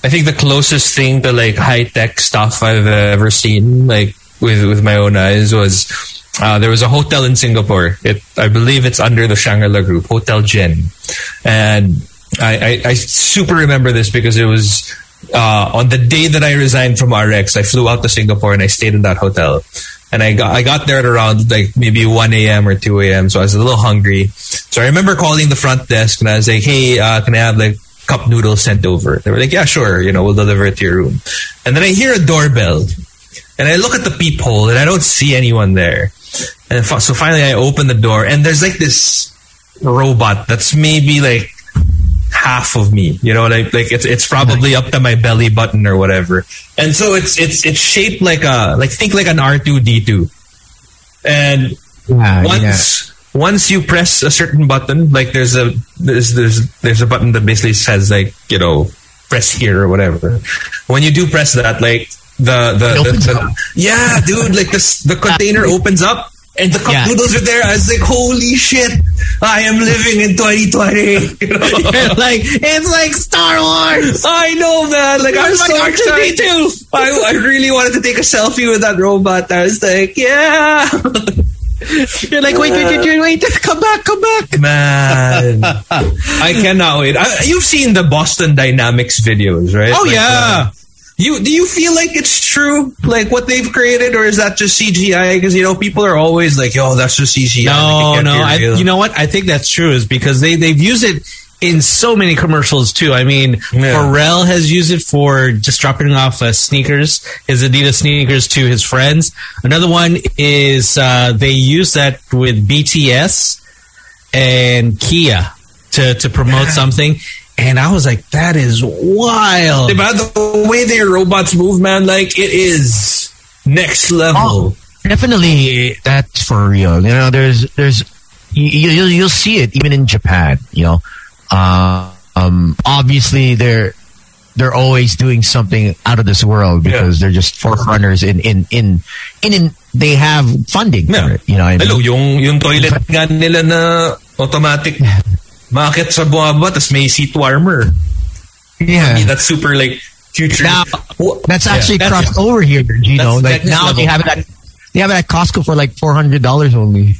I think the closest thing to like high tech stuff I've ever seen, like with with my own eyes, was uh, there was a hotel in Singapore. It I believe it's under the Shangri-La Group, Hotel Gen, and I, I, I super remember this because it was uh, on the day that I resigned from R X. I flew out to Singapore and I stayed in that hotel. And I got I got there at around like maybe one a.m. or two a.m. So I was a little hungry. So I remember calling the front desk and I was like, hey, uh, can I have like cup noodles sent over? They were like, yeah, sure. You know, we'll deliver it to your room. And then I hear a doorbell and I look at the peephole and I don't see anyone there. And so finally I open the door and there's like this robot that's maybe like half of me, you know, like like it's it's probably up to my belly button or whatever, and so it's it's it's shaped like a like think like an R two D two, and yeah, once yeah. once you press a certain button, like there's a there's there's there's a button that basically says like, you know, press here or whatever. When you do press that, like the the, the, the yeah, dude, like this the container opens up. And the cup yeah. noodles are there. I was like, holy shit, I am living in twenty twenty. You know? Like, it's like Star Wars. I know, man. Like, I'm so excited. I, I really wanted to take a selfie with that robot. I was like, yeah. You're like, wait, wait, wait, wait, wait. Come back, come back. Man. I cannot wait. I, you've seen the Boston Dynamics videos, right? Oh, like, yeah. Uh, You, do you feel like it's true, like what they've created, or is that just C G I? Because, you know, people are always like, "Yo, that's just C G I." No, no, I, you know what? I think that's true is because they they've used it in so many commercials too. I mean, yeah. Pharrell has used it for just dropping off uh, sneakers, his Adidas sneakers to his friends. Another one is uh, they use that with B T S and Kia to to promote yeah. something. And I was like, that is wild. By the way their robots move, man, like it is next level. Oh, definitely, that's for real. You know, there's, there's, you, you, you'll see it even in Japan. You know, uh, um, obviously they're they're always doing something out of this world because yeah. they're just forerunners in in in in, in they have funding. Yeah. For it, you know, I mean? Hello, yung yung toilet nga nila na automatic. Bakit sa buwaba, tas may seat warmer. Yeah. I mean, that's super, like, future. Now, that's actually yeah, crossed that's, over here, Gino. Like, now level. they have it at, they have it at Costco for, like, four hundred dollars only.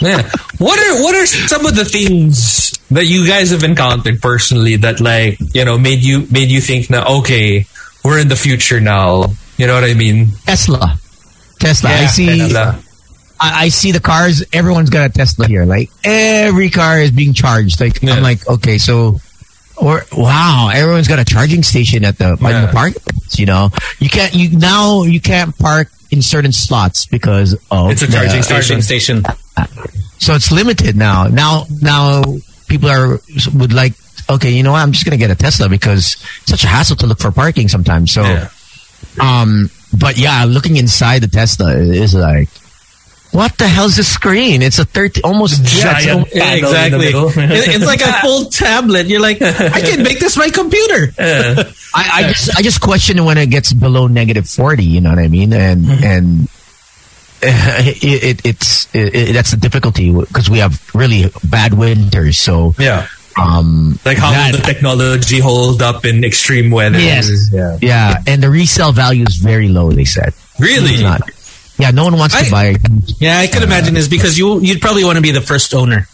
yeah. What are, what are some of the things that you guys have encountered personally that, like, you know, made you, made you think, na, okay, we're in the future now. You know what I mean? Tesla. Tesla. Yeah, I see. Tesla. I see the cars. Everyone's got a Tesla here. Like every car is being charged. Like yeah. I'm like, okay, so Or wow, everyone's got a charging station at the, yeah. in the park. You know, you can't you now you can't park in certain slots because of it's a charging the, station. station. So it's limited now. Now now people are would like okay, you know what? I'm just gonna get a Tesla because it's such a hassle to look for parking sometimes. So, yeah. um, but yeah, looking inside the Tesla is like. What the hell's this screen? It's a thirty, almost giant. Yeah, exactly. It's like a full tablet. You're like, I can make this my computer. Yeah. I, I just, I just question when it gets below negative forty. You know what I mean? And mm-hmm. and it, it it's it, it, that's the difficulty because we have really bad winters. So yeah. Um, like how that, will the technology hold up in extreme weather? Yes. Yeah. yeah. And the resale value is very low. They said. Really? It's not. Yeah, no one wants I, to buy. Yeah, I could uh, imagine this because you you'd probably want to be the first owner.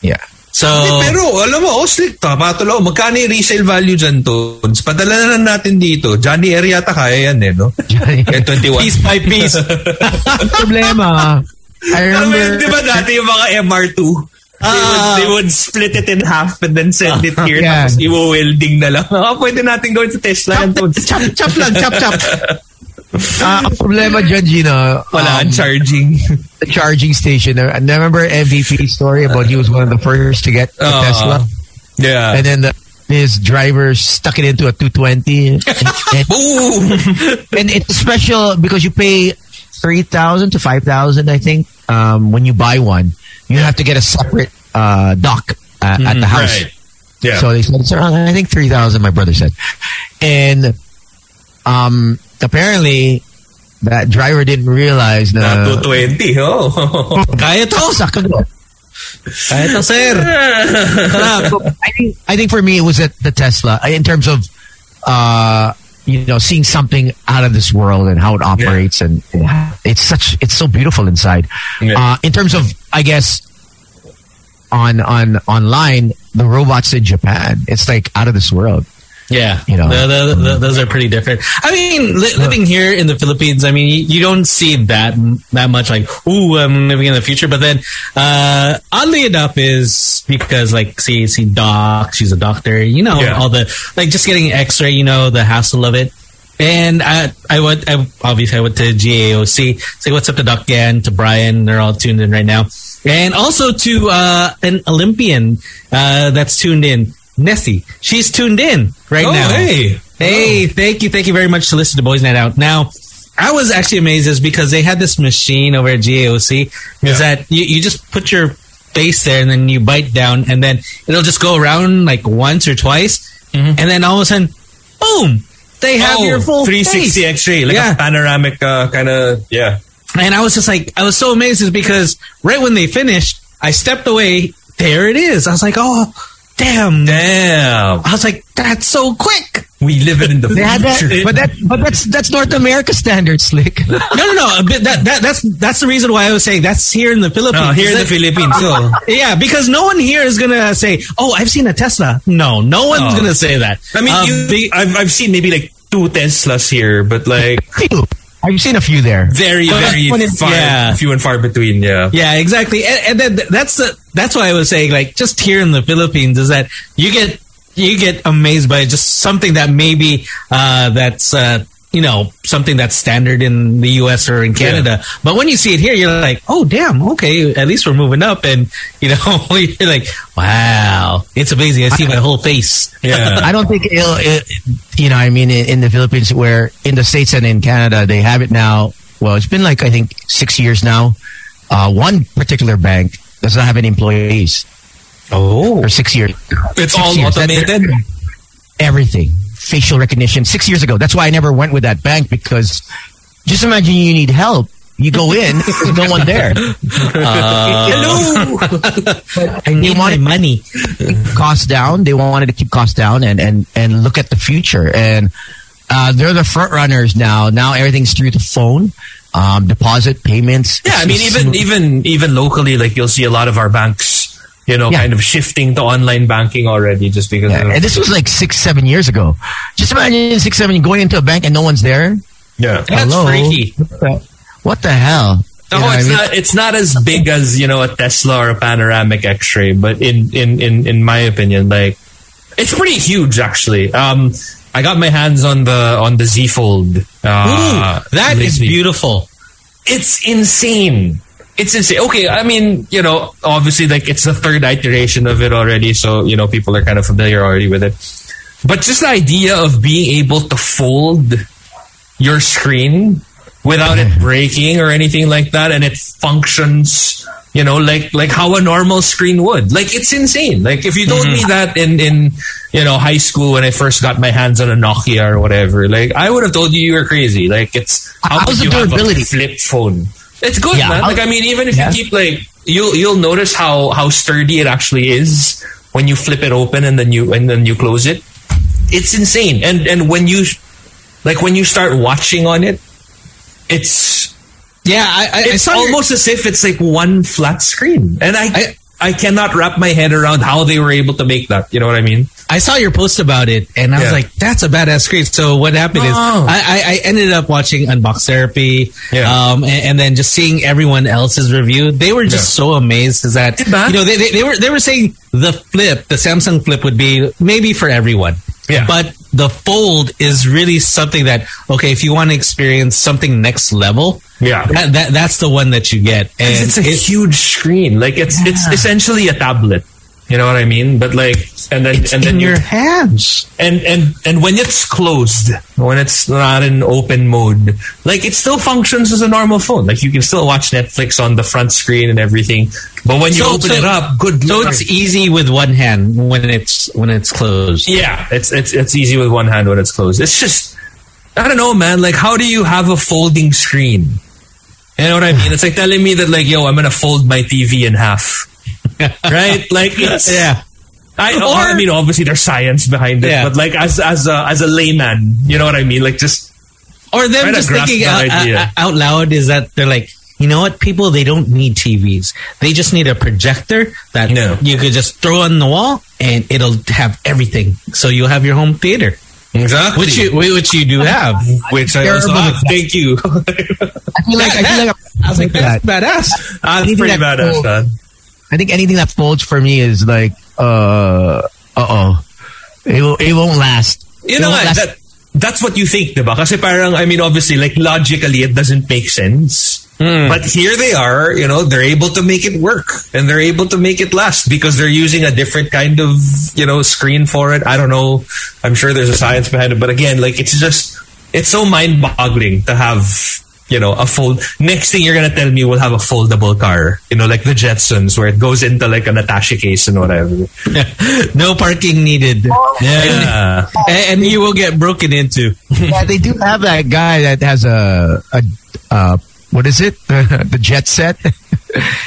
Yeah. So pero alam mo, oh slick ta, matuloy magkano yung resale value diyan to? Padala na natin dito. Johnny area ta kaya yan eh, no? twenty-one Piece by piece. Problema. I remember, 'di ba dati yung mga M R two? Uh, they, would, they would split it in half and then send it here. Yeah. Tapos i-welding na lang. Oh, pwede natin gawin sa Tesla yan to. Chop chop lang, chop chop. Uh, ang problema dyan, Gina. Wala, um, charging. The charging station. I remember M V P's story about he was one of the first to get uh, Tesla. Yeah. And then the, his driver stuck it into a two twenty. And, and, boom! And it's special because you pay three thousand to five thousand, I think, um, when you buy one. You have to get a separate uh, dock uh, mm, at the house. Right. Yeah. So they said, it's around, I think, three thousand, my brother said. And... Um, apparently, that driver didn't realize na two twenty oh. Kaya to, sakto. Kaya to, sir. I think I think for me it was at the Tesla in terms of uh, you know, seeing something out of this world and how it operates, yeah. and, and it's such it's so beautiful inside. Yeah. Uh, in terms of, I guess, on on online, the robots in Japan, it's like out of this world. Yeah, you know, the, the, the, those are pretty different. I mean, li- living here in the Philippines, I mean, you, you don't see that that much. Like, ooh, I'm living in the future. But then, uh, oddly enough, is because like, see, see, doc, she's a doctor. You know, yeah. all the like, just getting X-ray. You know, the hassle of it. And I, I went. I, obviously, I went to G A O C. Say what's up to Doc Gan, to Brian. They're all tuned in right now, and also to uh, an Olympian uh, that's tuned in. Nessie, she's tuned in right oh, now. Hey, hey, oh. thank you, thank you very much to listen to Boys Night Out. Now, I was actually amazed is because they had this machine over at G A O C. Yeah. Is that you, you just put your face there and then you bite down and then it'll just go around like once or twice, mm-hmm. and then all of a sudden, boom! They have oh, your full three sixty face. X-ray, like yeah. a panoramic uh, kind of yeah. And I was just like, I was so amazed is because right when they finished, I stepped away. There it is. I was like, oh. Damn! Damn! I was like, that's so quick. We live in the future, yeah, that, but that, but that's that's North America standard, Slick. no, no, no. That, that that's that's the reason why I was saying that's here in the Philippines. No, here in that, the Philippines, so. Yeah, because no one here is gonna say, "Oh, I've seen a Tesla." No, no one's oh. gonna say that. I mean, um, you, they, I've I've seen maybe like two Teslas here, but like. I've seen a few there. Very, but very is, far, yeah. few and far between, yeah. Yeah, exactly. And, and then that's the, that's why I was saying, like, just here in the Philippines is that you get you get amazed by just something that maybe uh, that's, uh, you know, something that's standard in the U S or in Canada. Yeah. But when you see it here, you're like, oh, damn, okay, at least we're moving up. And, you know, you're like, wow, it's amazing. I see I, my whole face. Yeah. I don't think it'll, it, you know, I mean, in the Philippines where in the States and in Canada, they have it now. Well, it's been like, I think, six years now. Uh, one particular bank does not have any employees. Oh. For six years. It's six all years. Automated? Everything. Facial recognition six years ago. That's why I never went with that bank because just imagine you need help. You go in, there's no one there. Uh, Hello! But I need my money. Costs down. They wanted to keep costs down and, and, and look at the future. And uh, they're the front runners now. Now everything's through the phone. Um, deposit, payments. Yeah, I mean, even, even, even locally, like you'll see a lot of our banks, you know, yeah. kind of shifting to online banking already just because... Yeah. Of- and this was like six, seven years ago. Just imagine six, seven, going into a bank and no one's there. Yeah. Hello? That's freaky. What the hell? No, you know it's, not, it's not as big as, you know, a Tesla or a panoramic X-ray. But in, in, in, in my opinion, like, It's pretty huge, actually. Um, I got my hands on the on the Z Fold. Uh, Ooh, that is beautiful. It's insane. It's insane. Okay, I mean, you know, obviously, like, it's the third iteration of it already, so, you know, people are kind of familiar already with it. But just the idea of being able to fold your screen without it breaking or anything like that, and it functions, you know, like like how a normal screen would. Like, it's insane. Like, if you told mm-hmm. me that in, in, you know, high school when I first got my hands on a Nokia or whatever, like, I would have told you you were crazy. Like, it's how How's could the you durability? Have a flip phone? It's good, yeah, man. Like, I mean, even if yeah. you keep, like, you'll you'll notice how, how sturdy it actually is when you flip it open and then you and then you close it. It's insane. And and when you like when you start watching on it, it's yeah, I, I, it's I almost as if it's like one flat screen. And I, I I cannot wrap my head around how they were able to make that. You know what I mean? I saw your post about it, and I yeah. was like, that's a badass screen. So what happened oh. is I, I ended up watching Unbox Therapy yeah. um, and, and then just seeing everyone else's review. They were just yeah. so amazed is that, you know, they, they, they were they were saying the flip, the Samsung flip would be maybe for everyone. Yeah. But the fold is really something that, okay, if you want to experience something next level, yeah, that, that that's the one that you get. And it's a it, huge screen. Like, it's yeah. it's essentially a tablet. You know what I mean? But like, and then it's and then in your hands. And, and and when it's closed, when it's not in open mode, like, it still functions as a normal phone. Like, you can still watch Netflix on the front screen and everything. But when you so, open so, it up, good Lord. So it's easy with one hand when it's when it's closed. Yeah, it's it's it's easy with one hand when it's closed. It's just, I don't know, man. Like, how do you have a folding screen? You know what I mean? It's like telling me that, like, yo, I'm gonna fold my T V in half. Right? Like, yes. yeah. I, or, I mean, obviously there's science behind it, yeah. but like as as a, as a layman, you know what I mean? Like, just or them just thinking out, out, out loud is that they're like, you know what? People, they don't need T Vs. They just need a projector that no. you could just throw on the wall and it'll have everything. So you'll have your home theater. Exactly. Which you, which you do have. Which I also have. Thank you. I feel like, I feel like I was like, that's badass. That's pretty badass, man. I think anything that folds for me is like, uh, uh-oh. It, will, it won't last. You know what? That, that's what you think, diba? Kasi parang, I mean, obviously, like, logically, it doesn't make sense. Mm. But here they are, you know, they're able to make it work. And they're able to make it last because they're using a different kind of, you know, screen for it. I don't know. I'm sure there's a science behind it. But again, like, it's just, it's so mind-boggling to have... You know, a fold. Next thing you're gonna tell me, we'll have a foldable car. You know, like the Jetsons, where it goes into like an attaché case and whatever. No parking needed. Yeah, and, and you will get broken into. Yeah, they do have that guy that has a, a uh, what is it? The jet set,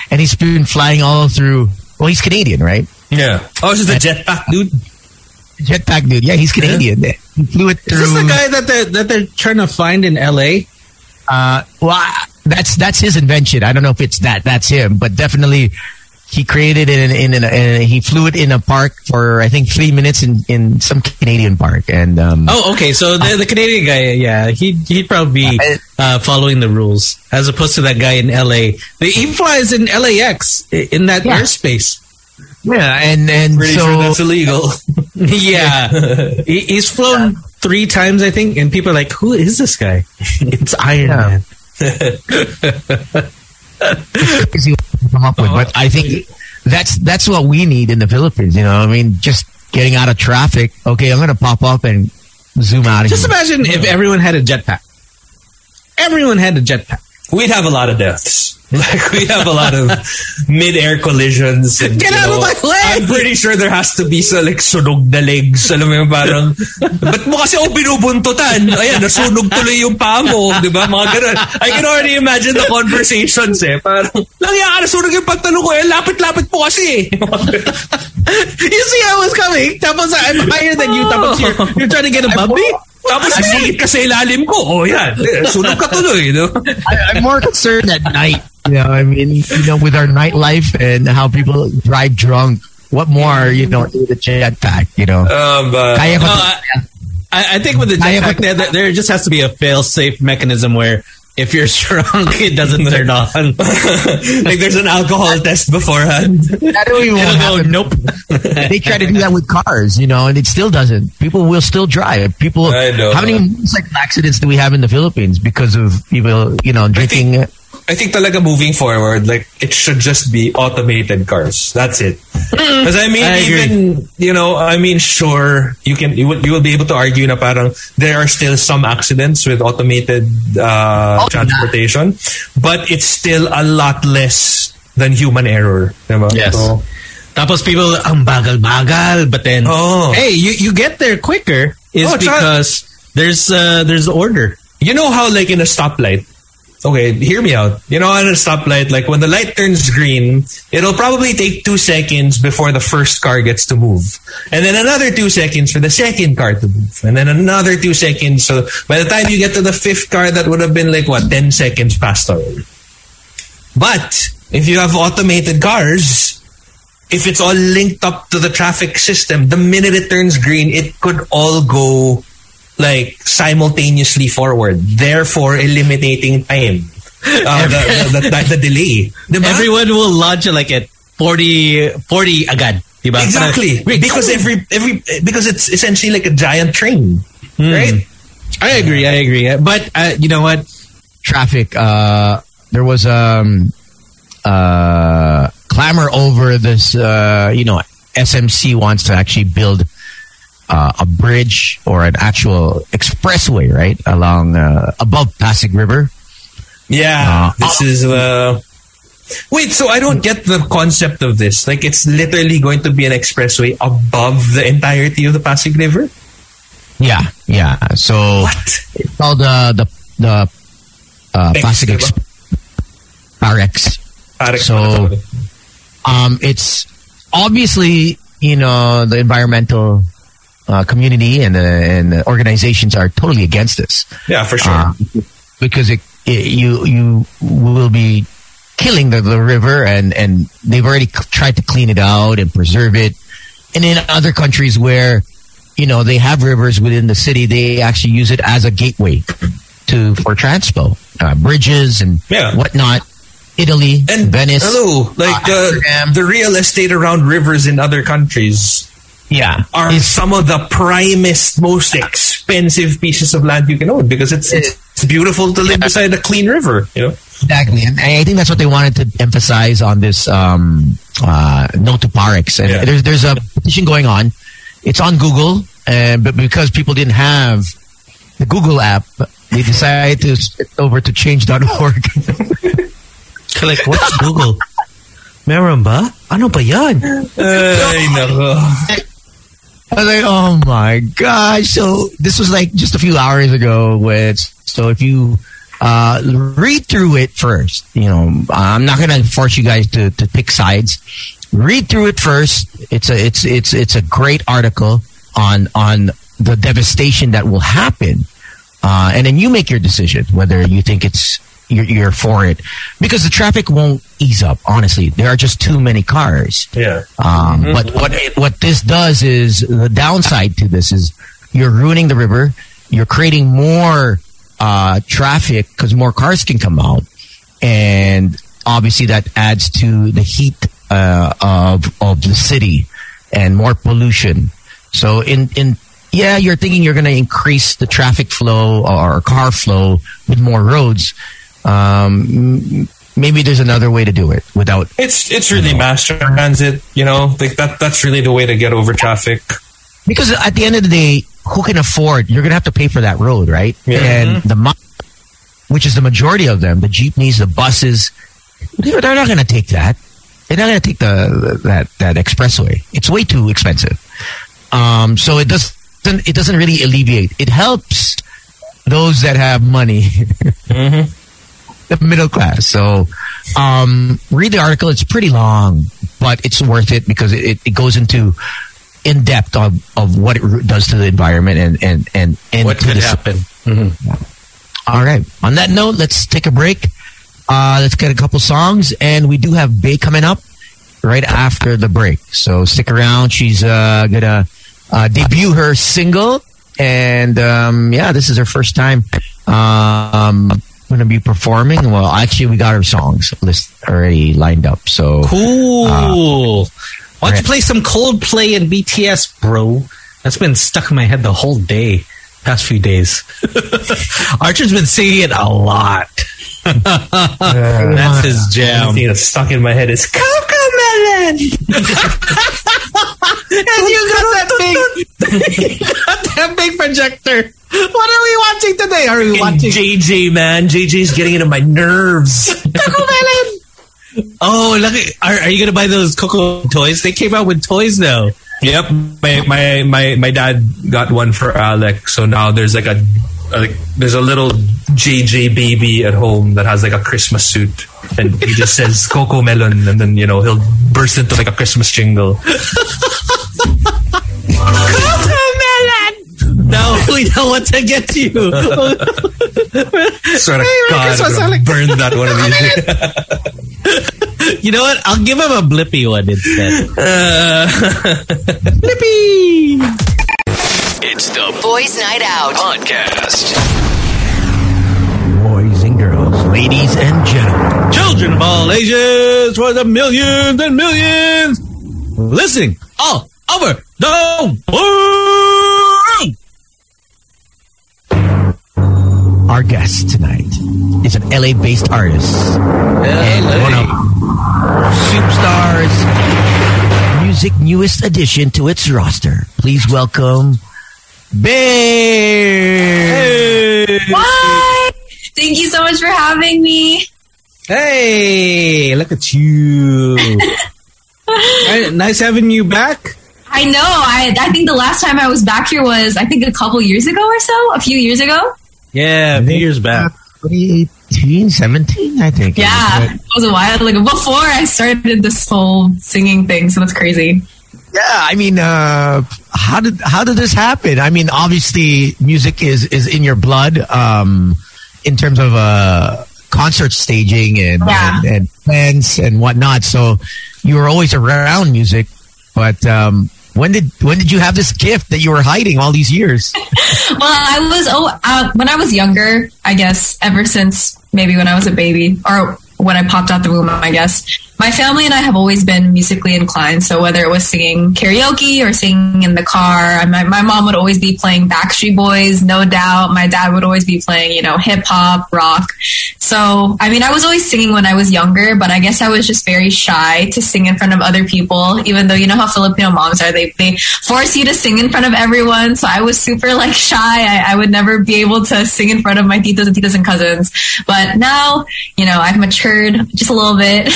and he's been flying all through. Well, he's Canadian, right? Yeah. Oh, is this the jetpack dude? Jetpack dude. Yeah, he's Canadian. Yeah. He flew it through. Is this the guy that they're, that they're trying to find in L A? Uh, well, that's that's his invention. I don't know if it's that. That's him, but definitely he created it in, in, in, a, in a, he flew it in a park for I think three minutes in, in some Canadian park. And um, oh, okay, so the, uh, the Canadian guy, yeah, he he'd probably be uh, following the rules as opposed to that guy in L A. He flies in L A X in that yeah. airspace. Yeah, and and pretty so, sure that's illegal. Yeah, he, he's flown. Yeah. Three times, I think, and people are like, who is this guy? It's Iron yeah. Man. It's crazy what you come up with, but I think that's that's what we need in the Philippines, you know what I mean? Just getting out of traffic. Okay, I'm going to pop up and zoom out of Just here. Imagine if everyone had a jetpack. Everyone had a jetpack. We'd have a lot of deaths. Like, we have a lot of mid-air collisions. And, Get out know, of my leg! I'm pretty sure there has to be sa, like, sunog na legs. Alam mo yung parang, ba't mo kasi ako binubuntutan? Ayan, nasunog tuloy yung paa mo. Diba? Mga ganun. I can already imagine the conversations, eh. Parang, langya ka, nasunog yung pagtanong ko, eh, lapit-lapit po kasi. You see I was coming? Tapos, I'm higher than you. Tapos, you're, you're trying to get above me? Tapos nagigit kasi ilalim ko. Oh, yan. Sunog ka tuloy, no? I, I'm more concerned at night. You know, I mean, you know, with our nightlife and how people drive drunk, what more, you know, with the jetpack, you know? Um, but, Kaya no, I, I think with the jetpack, there, there just has to be a fail-safe mechanism where If you're drunk, it doesn't turn on. Like there's an alcohol test beforehand. That really won't happen. Nope. They try to do that with cars, you know, and it still doesn't. People will still drive. People. I know. How many like accidents do we have in the Philippines because of people, you know, drinking? I think, I think talaga moving forward, like it should just be automated cars. That's it. Because I mean, I even you know, I mean, sure, you can you will, you will be able to argue na parang there are still some accidents with automated uh, oh, transportation, yeah. But it's still a lot less than human error. Diba? Yes. So, tapos people ang bagal-bagal, but then oh. hey, you, you get there quicker is oh, because try. there's uh, there's order. You know how like in a stoplight. Okay, hear me out. You know, at a stoplight, like when the light turns green, it'll probably take two seconds before the first car gets to move. And then another two seconds for the second car to move. And then another two seconds. So by the time you get to the fifth car, that would have been like, what, ten seconds past already. But if you have automated cars, if it's all linked up to the traffic system, the minute it turns green, it could all go like simultaneously forward, therefore eliminating time, uh, the, the, the, the delay. Diba? Everyone will launch like at forty, forty agad. Diba? Exactly, because every every because it's essentially like a giant train, mm. right? I agree, I agree. But uh, you know what? Traffic. Uh, there was um, uh, clamor over this. Uh, you know, S M C wants to actually build. Uh, a bridge or an actual expressway, right, along uh, above Pasig River. Yeah, uh, this oh. is. Uh... Wait, so I don't get the concept of this. Like, it's literally going to be an expressway above the entirety of the Pasig River. Yeah, yeah. So what? It's called uh, the the uh, Pasig Express, R X. So, um, it's obviously you know the environmental. Uh, community and uh, and organizations are totally against this. Yeah, for sure. Uh, because it, it, you you will be killing the, the river, and, and they've already c- tried to clean it out and preserve it. And in other countries where you know they have rivers within the city, they actually use it as a gateway to for transpo, uh, bridges and yeah. whatnot. Italy and Venice, hello, like uh, the, the real estate around rivers in other countries. Yeah, are it's, some of the primest, most expensive pieces of land you can own because it's it's beautiful to live yeah. beside a clean river. You know exactly, and I think that's what they wanted to emphasize on this um, uh, no to Parex. And yeah. there's there's a petition going on. It's on Google, and but because people didn't have the Google app, they decided to switch over to change dot org. Like what's Google? Meron ba? Ano ba yan? Ay nako. I was like, oh my gosh. So this was like just a few hours ago. With, so if you uh, read through it first, you know, I'm not going to force you guys to, to pick sides. Read through it first. It's a, it's, it's, it's a great article on, on the devastation that will happen. Uh, and then you make your decision whether you think it's, You're, you're for it because the traffic won't ease up. Honestly, there are just too many cars. Yeah. Um, mm-hmm. But what it, what this does is the downside to this is you're ruining the river. You're creating more uh, traffic because more cars can come out, and obviously that adds to the heat uh, of of the city and more pollution. So in in yeah, you're thinking you're going to increase the traffic flow or car flow with more roads. Um, maybe there's another way to do it without. It's it's really you know, mass transit, you know. Like that that's really the way to get over traffic. Because at the end of the day, who can afford? You're gonna have to pay for that road, right? Yeah. And the which is the majority of them, the jeepneys, the buses, they're not gonna take that. They're not gonna take the that that expressway. It's way too expensive. Um, so it doesn't it doesn't really alleviate. It helps those that have money. Mm-hmm. The middle class. So um, read the article. It's pretty long, but it's worth it because it, it goes into in depth of, of what it does to the environment and and and, and what could happen. Mm-hmm. All right. On that note, let's take a break. Uh, let's get a couple songs, and we do have Bay coming up right after the break. So stick around. She's uh, gonna uh, debut her single, and um, yeah, this is her first time. Um, going to be performing. Well, actually, we got our songs list already lined up. So cool. Uh, Why don't you play some Coldplay and B T S, bro? That's been stuck in my head the whole day, past few days. Archer's been singing it a lot. Yeah. That's his jam. The only thing that's stuck in my head is Cocomelon. And you got that big, you got that big projector. What are we watching today? Are we watching J J, man? J J's getting into my nerves. Cocomelon. Oh, look! Are, are you gonna buy those Coco toys? They came out with toys now. Yep, my my my, my dad got one for Alex. So now there's like a, a like, there's a little J J baby at home that has like a Christmas suit, and he just says Coco Melon, and then you know he'll burst into like a Christmas jingle. Coco Melon. Now we know what to get you. Swear to hey, God, I'm gonna like- burn that one of these. You know what? I'll give him a blippy one instead. Uh, blippy! It's the Boys Night Out podcast. Boys and girls, ladies and gentlemen, children of all ages, for the millions and millions listening all over the world. Our guest tonight is an L A-based artist L A and one of Superstars Music newest addition to its roster. Please welcome Bear. Hey. Hi! Thank you so much for having me. Hey, look at you. Nice having you back. I know. I I think the last time I was back here was I think a couple years ago or so, a few years ago. Yeah, a few years back. twenty eighteen, seventeen, I think. Yeah, I it was a while ago. Like, before I started this whole singing thing, so that's crazy. Yeah, I mean, uh, how did how did this happen? I mean, obviously, music is, is in your blood um, in terms of uh, concert staging and, yeah. and, and events and whatnot. So you were always around music, but... Um, When did when did you have this gift that you were hiding all these years? Well, I was oh uh, when I was younger, I guess ever since maybe when I was a baby or when I popped out the womb, I guess. My family and I have always been musically inclined. So whether it was singing karaoke or singing in the car, my, my mom would always be playing Backstreet Boys, No Doubt. My dad would always be playing, you know, hip hop, rock. So, I mean, I was always singing when I was younger, but I guess I was just very shy to sing in front of other people, even though you know how Filipino moms are. They, they force you to sing in front of everyone. So I was super like shy. I, I would never be able to sing in front of my titos and titas and cousins. But now, you know, I've matured just a little bit.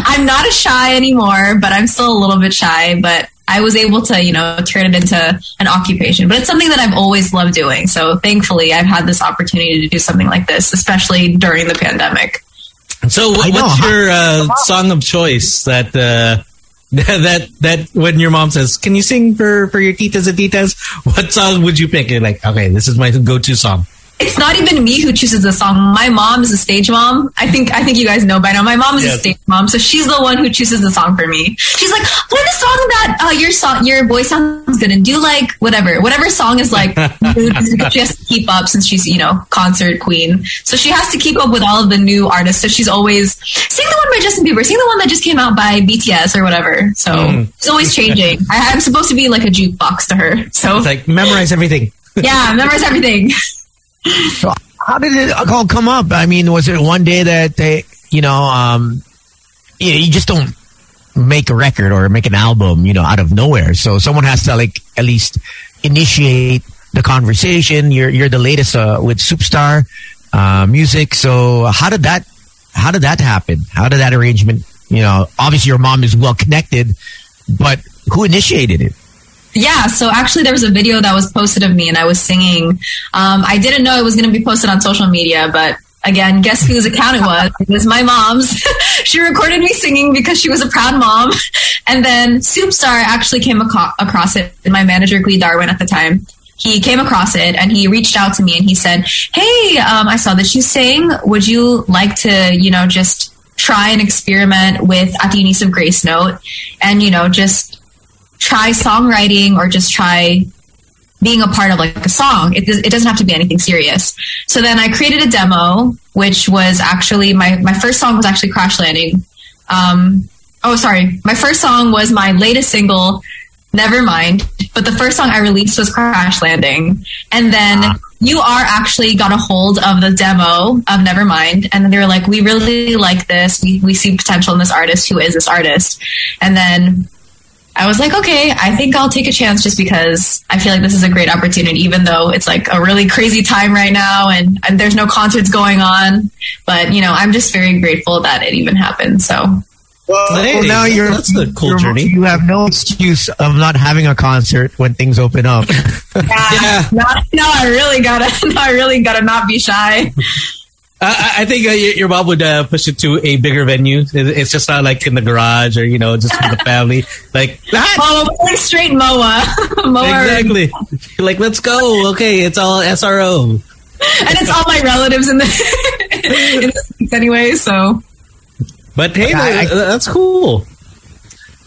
I'm not as shy anymore, but I'm still a little bit shy, but I was able to, you know, turn it into an occupation. But it's something that I've always loved doing. So thankfully, I've had this opportunity to do something like this, especially during the pandemic. So what, what's your uh, song of choice that, uh, that, that when your mom says, can you sing for, for your titas and titas? What song would you pick? You're like, okay, this is my go-to song. It's not even me who chooses the song. My mom is a stage mom. I think I think you guys know by now. My mom is yes. a stage mom, so she's the one who chooses the song for me. She's like, "What is the song that uh, your song, your boy sounds good and do like whatever, whatever song is like." She has to keep up since she's you know concert queen, so she has to keep up with all of the new artists. So she's always sing the one by Justin Bieber, sing the one that just came out by B T S or whatever. So mm. it's always changing. I, I'm supposed to be like a jukebox to her. So it's like memorize everything. Yeah, memorize everything. So how did it all come up? I mean, was it one day that they, you know, um, you, you just don't make a record or make an album, you know, out of nowhere. So someone has to like at least initiate the conversation. You're you're the latest uh, with Superstar uh, Music. So how did that how did that happen? How did that arrangement? You know, obviously your mom is well connected, but who initiated it? Yeah, so actually there was a video that was posted of me and I was singing. Um, I didn't know it was going to be posted on social media, but again, guess whose account it was? It was my mom's. She recorded me singing because she was a proud mom. And then Superstar actually came aco- across it. My manager, Glee Darwin at the time, he came across it and he reached out to me and he said, hey, um, I saw that you sang. Would you like to, you know, just try and experiment with At the Unis of Grace Note and, you know, just... try songwriting or just try being a part of like a song. It, it doesn't have to be anything serious. So then I created a demo, which was actually my, my first song was actually Crash Landing. Um, oh, sorry. My first song was my latest single, Never Mind. But the first song I released was Crash Landing. And then wow. you are actually got a hold of the demo of Never Mind. And then they were like, we really like this. We, we see potential in this artist. Who is this artist? And then I was like, okay, I think I'll take a chance just because I feel like this is a great opportunity, even though it's like a really crazy time right now and, and there's no concerts going on. But, you know, I'm just very grateful that it even happened. So well, hey, well now you're, that's a cool you're, journey. You have no excuse of not having a concert when things open up. yeah, yeah. Not, no, I really gotta, no, I really gotta not be shy. Uh, I think uh, your mom would uh, push it to a bigger venue. It's just not like in the garage or, you know, just for the family. Like, oh, we're straight M O A. M O A. Exactly. Like, let's go. Okay, it's all S R O. And it's all my relatives in the, in the States anyway, so. But hey, I, I, that's cool.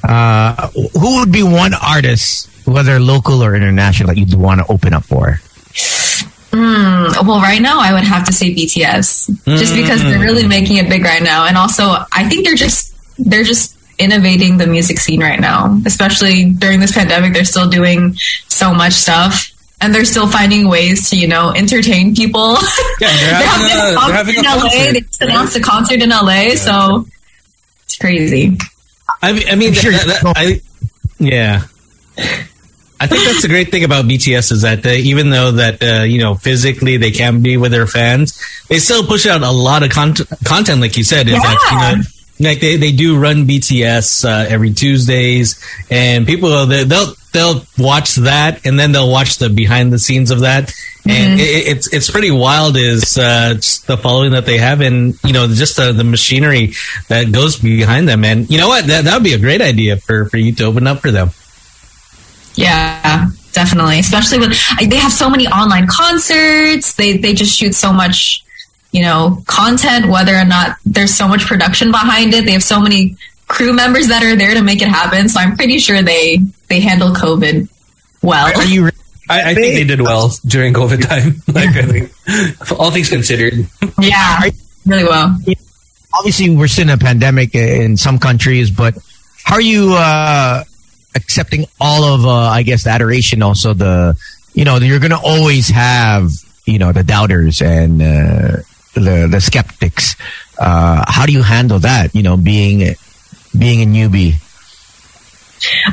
Uh, who would be one artist, whether local or international, that you'd want to open up for? Mm, well, right now I would have to say B T S, just because they're really making it big right now, and also I think they're just they're just innovating the music scene right now. Especially during this pandemic, they're still doing so much stuff, and they're still finding ways to you know entertain people. Yeah, they're having a concert. They just announced a concert in L A, so it's crazy. I mean, I mean, that, that, I, yeah. I think that's the great thing about B T S is that uh, even though that, uh, you know, physically they can't be with their fans, they still push out a lot of con- content, like you said. Is yeah. that, you know, like they, they do run B T S uh, every Tuesdays, and people, they'll they'll watch that, and then they'll watch the behind the scenes of that. Mm-hmm. And it, it's it's pretty wild is uh, the following that they have, and, you know, just the, the machinery that goes behind them. And you know what? That, that would be a great idea for, for you to open up for them. Yeah, definitely. Especially with they have so many online concerts. They they just shoot so much, you know, content. Whether or not there's so much production behind it, they have so many crew members that are there to make it happen. So I'm pretty sure they they handle COVID well. Are you? Re- I, I think they did well during COVID time. Like, I think, all things considered. Yeah, really well. Obviously, we're still in a pandemic in some countries, but how are you? Uh, accepting all of, uh, I guess, the adoration, also the, you know, you're going to always have, you know, the doubters and uh, the the skeptics. Uh, how do you handle that, you know, being being a newbie?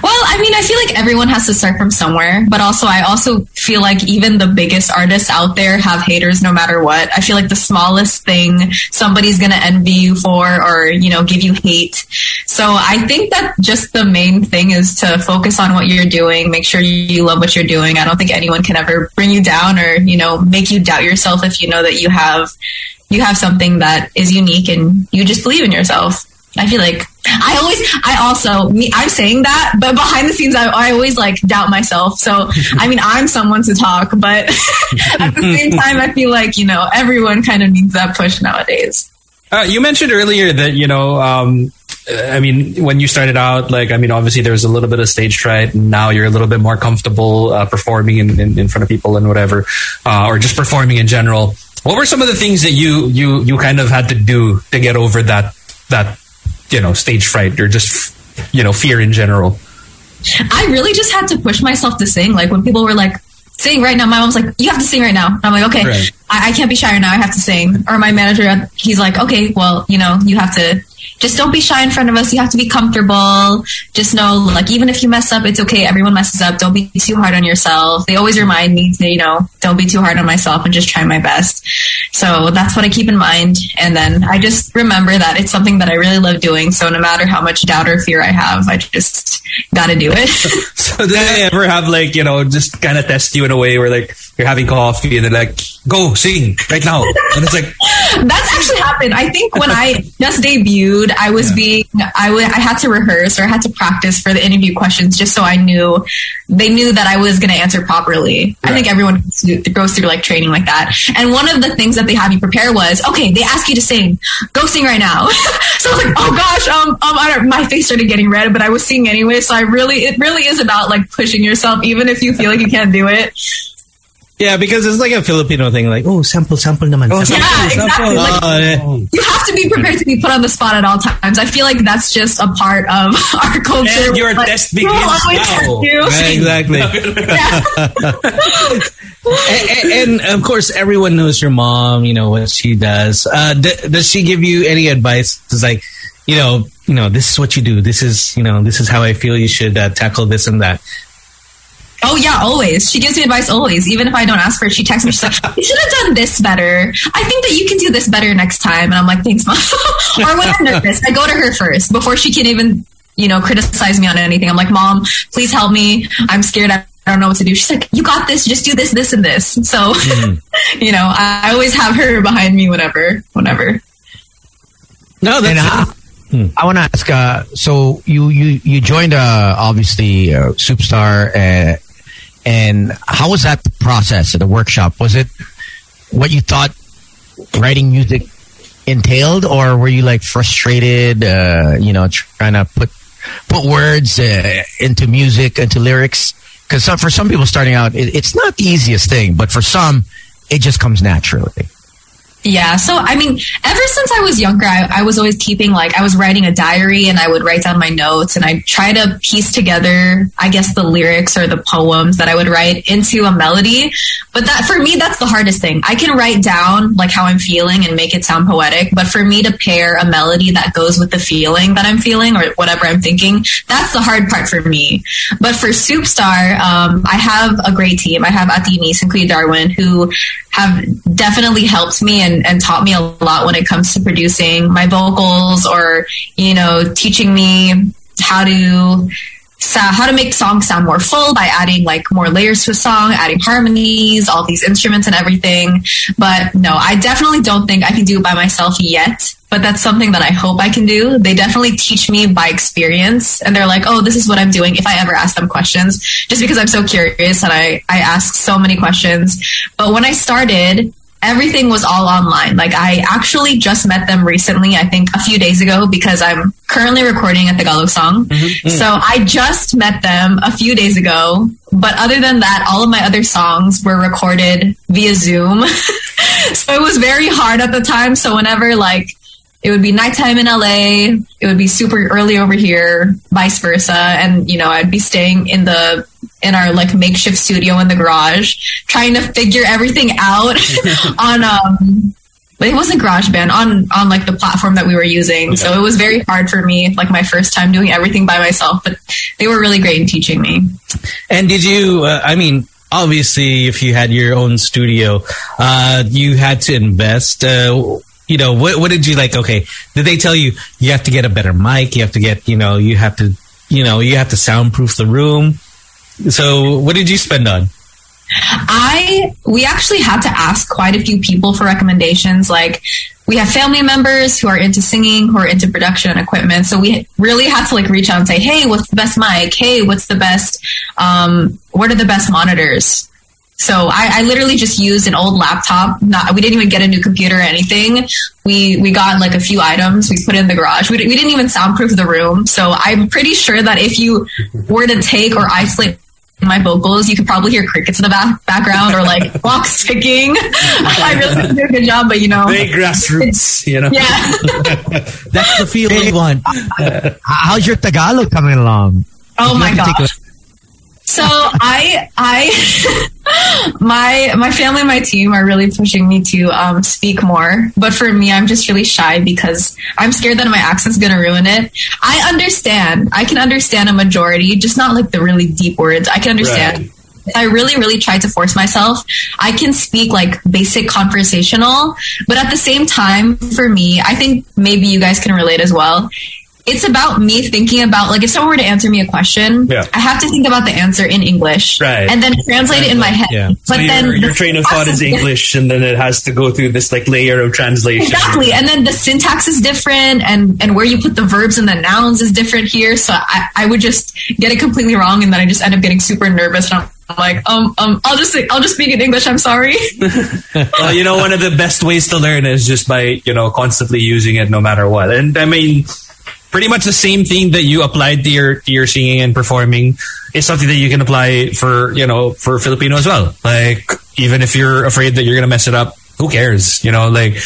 Well, I mean, I feel like everyone has to start from somewhere, but also I also feel like even the biggest artists out there have haters no matter what. I feel like the smallest thing somebody's going to envy you for or, you know, give you hate. So I think that just the main thing is to focus on what you're doing, make sure you love what you're doing. I don't think anyone can ever bring you down or, you know, make you doubt yourself if you know that you have you have something that is unique and you just believe in yourself. I feel like I always, I also, me, I'm saying that, but behind the scenes, I, I always like doubt myself. So, I mean, I'm someone to talk, but at the same time, I feel like, you know, everyone kind of needs that push nowadays. Uh, you mentioned earlier that, you know, um, I mean, when you started out, like, I mean, obviously there was a little bit of stage fright, and now you're a little bit more comfortable uh, performing in, in, in front of people and whatever, uh, or just performing in general. What were some of the things that you, you, you kind of had to do to get over that, that, you know, stage fright or just, you know, fear in general? I really just had to push myself to sing. Like when people were like, sing right now, my mom's like, you have to sing right now. And I'm like, okay, right. I-, I can't be shy right now. I have to sing. Or my manager, he's like, okay, well, you know, you have to just don't be shy in front of us. You have to be comfortable. Just know, like, even if you mess up, it's okay. Everyone messes up. Don't be too hard on yourself. They always remind me to, you know, don't be too hard on myself and just try my best. So that's what I keep in mind. And then I just remember that it's something that I really love doing. So no matter how much doubt or fear I have, I just got to do it. So, so do they ever have, like, you know, just kind of test you in a way where, like, you're having coffee and they're like, go sing right now. And it's like, that's actually happened. I think when I just debuted, I was yeah. being, I, w- I had to rehearse or I had to practice for the interview questions just so I knew, they knew that I was going to answer properly. Right. I think everyone goes through like training like that. And one of the things that they had me prepare was, okay, they ask you to sing, go sing right now. So I was like, oh gosh, um, um, I don't, my face started getting red, but I was singing anyway. So I really, it really is about like pushing yourself, even if you feel like you can't do it. Yeah, because it's like a Filipino thing, like, oh, sample, sample naman. Oh, sample, yeah, exactly. Sample. Like, oh, you have to be prepared to be put on the spot at all times. I feel like that's just a part of our culture. And your like, test begins now. Yeah, exactly. and, and, and, of course, everyone knows your mom, you know, what she does. Uh, d- does she give you any advice? It's like, you know, you know, this is what you do. This is, you know, this is how I feel you should uh, tackle this and that. Oh, yeah, always. She gives me advice always. Even if I don't ask for it, she texts me. She's like, you should have done this better. I think that you can do this better next time. And I'm like, thanks, Mom. Or when I'm nervous, I go to her first before she can even, you know, criticize me on anything. I'm like, Mom, please help me. I'm scared. I don't know what to do. She's like, you got this. Just do this, this, and this. So, mm-hmm. you know, I always have her behind me whenever, whenever. No, that's not. Hmm. I want to ask, uh, so you, you, you joined, uh, obviously, uh, Superstar, uh, and how was that process of the workshop? Was it what you thought writing music entailed, or were you, like, frustrated, uh, you know, trying to put put words uh, into music, into lyrics? Because some, for some people starting out, it, it's not the easiest thing, but for some, it just comes naturally. Yeah. So, I mean, ever since I was younger, I, I was always keeping like, I was writing a diary and I would write down my notes and I try to piece together, I guess, the lyrics or the poems that I would write into a melody. But that for me, that's the hardest thing. I can write down like how I'm feeling and make it sound poetic. But for me to pair a melody that goes with the feeling that I'm feeling or whatever I'm thinking, that's the hard part for me. But for Soupstar, um, I have a great team. I have Atini, Sinclair Darwin, who have definitely helped me and, and taught me a lot when it comes to producing my vocals or, you know, teaching me how to so how to make songs sound more full by adding like more layers to a song, adding harmonies, all these instruments and everything. But no, I definitely don't think I can do it by myself yet, but that's something that I hope I can do. They definitely teach me by experience and they're like, oh, this is what I'm doing if I ever ask them questions, just because I'm so curious and I, I ask so many questions. But when I started, everything was all online. Like I actually just met them recently, I think a few days ago, because I'm currently recording a Tagalog song. Mm-hmm. So I just met them a few days ago. But other than that, all of my other songs were recorded via Zoom. So it was very hard at the time. So whenever like it would be nighttime in L A, it would be super early over here, vice versa. And, you know, I'd be staying in the in our like makeshift studio in the garage, trying to figure everything out on, um, but it wasn't GarageBand on, on like the platform that we were using. Okay. So it was very hard for me, like my first time doing everything by myself, but they were really great in teaching me. And did you, uh, I mean, obviously if you had your own studio, uh, you had to invest, uh, you know, what, what did you like? Okay. Did they tell you, you have to get a better mic? You have to get, you know, you have to, you know, you have to soundproof the room. So what did you spend on? I, we actually had to ask quite a few people for recommendations. Like we have family members who are into singing, who are into production and equipment. So we really had to like reach out and say, hey, what's the best mic? Hey, what's the best, um, what are the best monitors? So I, I literally just used an old laptop. Not, we didn't even get a new computer or anything. We we got like a few items. We put in the garage. We, we didn't even soundproof the room. So I'm pretty sure that if you were to take or isolate my vocals, you could probably hear crickets in the back, background or like clocks ticking. I really didn't do a good job, but you know, big grassroots, you know. Yeah, that's the feel we want. How's your Tagalog coming along? Oh Did my gosh! So I I my my family and my team are really pushing me to um, speak more. But for me, I'm just really shy because I'm scared that my accent's going to ruin it. I understand. I can understand a majority, just not like the really deep words. I can understand. Right. If I really, really try to force myself, I can speak like basic conversational. But at the same time, for me, I think maybe you guys can relate as well. it's about me thinking about, like, if someone were to answer me a question, yeah. I have to think about the answer in English, right. and then translate it in my head. Yeah. But so then your, your the train of thought is English, and then it has to go through this like layer of translation. Exactly, and then the syntax is different, and, and where you put the verbs and the nouns is different here. So I, I would just get it completely wrong, and then I just end up getting super nervous. And I'm I'm like, um, um, I'll just, I'll just speak in English. I'm sorry. Well, you know, one of the best ways to learn is just by, you know, constantly using it no matter what. And I mean, pretty much the same thing that you applied to your, to your singing and performing is something that you can apply for, you know, for Filipino as well. Like, even if you're afraid that you're going to mess it up, who cares? You know, like,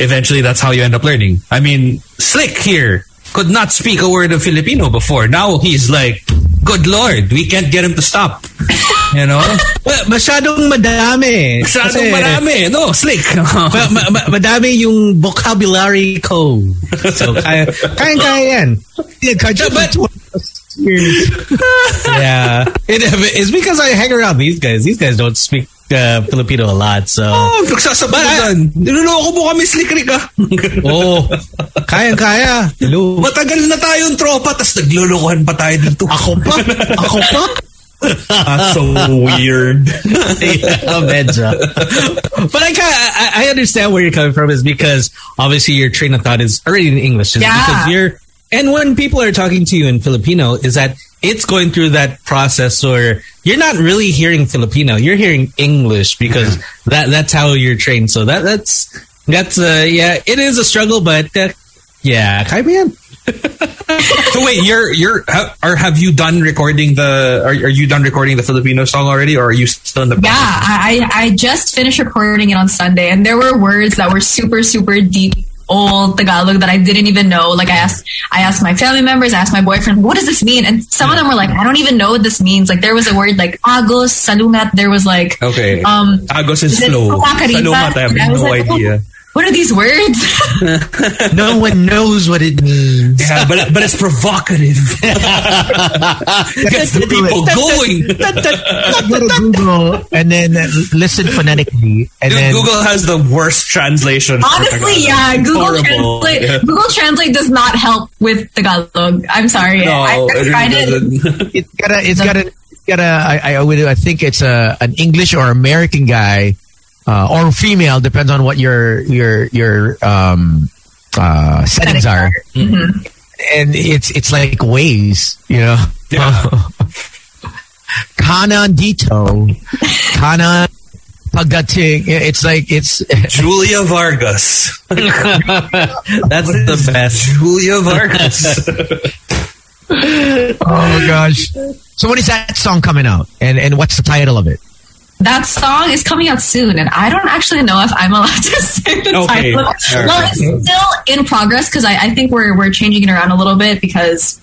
eventually that's how you end up learning. I mean, Slick here could not speak a word of Filipino before. Now he's like, good Lord, we can't get him to stop. You know? Well, masyadong madami. Masyadong madami. No, Slick. Well, ma- ma- madami yung vocabulary ko. So, kaya, kaya-kaya yan. Yeah. It, it's because I hang around these guys. These guys don't speak uh, Filipino a lot, so... Oh, nagsasabalan. Niloloko mo kami, Slick Rick, ah. Oo. Kaya-kaya. Hello. Matagal na tayong tropa, tas naglulukuhan pa tayo dito. Ako pa? Ako pa? That's so weird. Yeah, medyo. But I, I I understand where you're coming from, is because obviously your train of thought is already in English. Yeah. Because you're, and when people are talking to you in Filipino, is that it's going through that process where you're not really hearing Filipino, you're hearing English, because yeah. that that's how you're trained. So that that's that's uh, yeah, it is a struggle, but uh, yeah, kaya yan. So wait, you're you're or have you done recording the? Are, are you done recording the Filipino song already, or are you still in the? Process? Yeah, I I just finished recording it on Sunday, and there were words that were super super deep old Tagalog that I didn't even know. Like I asked I asked my family members, I asked my boyfriend, what does this mean? And some of them were like, I don't even know what this means. Like there was a word like agos salungat. There was like okay, um, agos is slow. Salungat, I have no like, idea. Oh, what are these words? No one knows what it means. Yeah, but but it's provocative. Gets the people going. Go to Google and then listen phonetically. And dude, then Google has the worst translation. Honestly, yeah, Google Translate, yeah. Google Translate does not help with Tagalog. I'm sorry. No, I, I tried it. It. It's got a. It's got a. It's got a I, I would. I think it's a an English or American guy. Uh, or female, depends on what your your your um, uh, settings are, mm-hmm. and it's it's like Waze, you know. Yeah. Kanan dito, kanan pagdating. It's like it's Julia Vargas. That's the best, Julia Vargas. Oh gosh! So when is that song coming out, and and what's the title of it? That song is coming out soon, and I don't actually know if I'm allowed to say the okay. title. Sure. Well, it's still in progress because I, I think we're we're changing it around a little bit because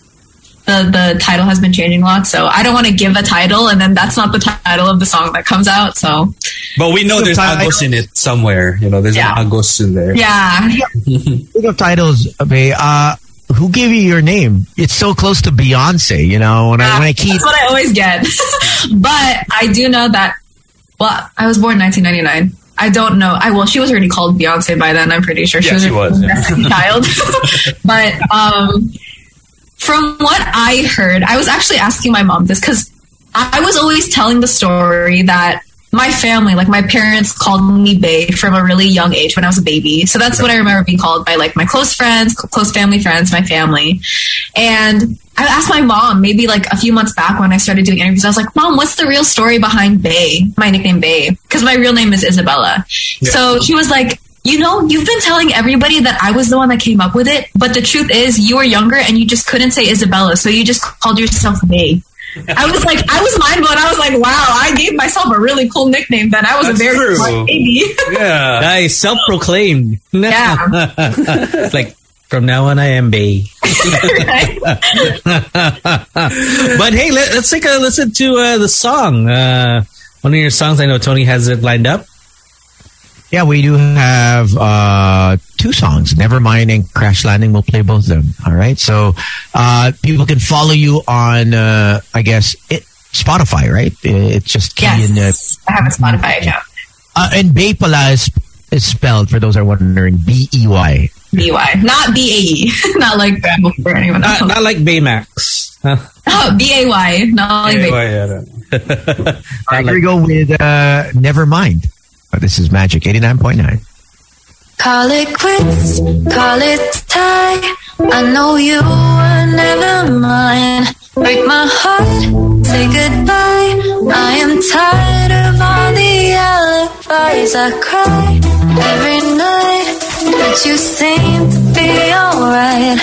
the the title has been changing a lot. So I don't want to give a title, and then that's not the title of the song that comes out. So, but we know so there's agos in it somewhere. You know, there's yeah. an agos in there. Yeah. Speaking of titles, okay. Uh, who gave you your name? It's so close to Beyonce. You know, when yeah, I when I keep that's what I always get. But I do know that. Well, I was born in nineteen ninety-nine. I don't know. I well, she was already called Beyonce by then. I'm pretty sure she yeah, was, she was yeah. child. But um, from what I heard, I was actually asking my mom this because I was always telling the story that my family, like my parents, called me Bae from a really young age when I was a baby. So that's right. what I remember being called by like my close friends, close family friends, my family, and. I asked my mom maybe like a few months back when I started doing interviews. I was like, Mom, what's the real story behind Bae? My nickname Bae, because my real name is Isabella. Yeah. So she was like, you know, you've been telling everybody that I was the one that came up with it. But the truth is you were younger and you just couldn't say Isabella. So you just called yourself Bae. I was like, I was mind blown. I was like, wow, I gave myself a really cool nickname then. I was That's a very smart baby. Yeah. Nice. Self-proclaimed. Yeah. It's like, from now on, I am Bae. But hey, let, let's take a listen to uh, the song. Uh, one of your songs, I know Tony has it lined up. Yeah, we do have uh, two songs, Nevermind and Crash Landing. We'll play both of them. All right. So uh, people can follow you on, uh, I guess, it, Spotify, right? It's just key yes, in uh, I have a Spotify account. Uh, and Bae pala is, is spelled, for those who are wondering, B E Y. B Y, not B A E, not like before anyone else. Not, not like Baymax. Huh? Oh, B A Y, not like Baymax. Yeah, right, here we go with uh, Never Mind. Oh, this is Magic eighty-nine point nine. Call it quits, call it tie. I know you were never mine. Break my heart, say goodbye. I am tired of all the alibis. I cry every night, but you seem to be alright.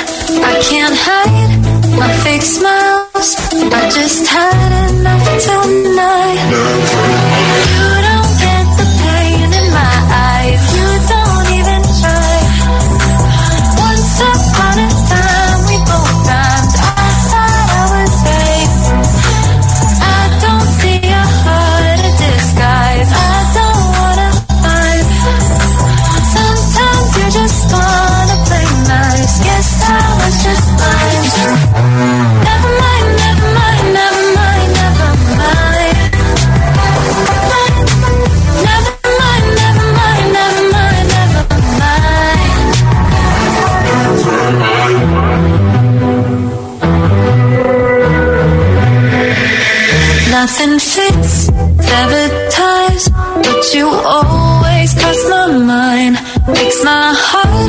I can't hide my fake smiles. I just had enough tonight. You don't get the pain in my eyes. You don't even try. Once upon a time, we both rhymed. I thought I was safe. I don't see your heart in disguise. I don't wanna fight. Sometimes you just wanna play nice. Guess I was just blind. Never mind, never mind, never mind, never mind. Never mind, never mind, never mind, never mind. Nothing fits, severed ties, but you always cross my mind. Fix my heart,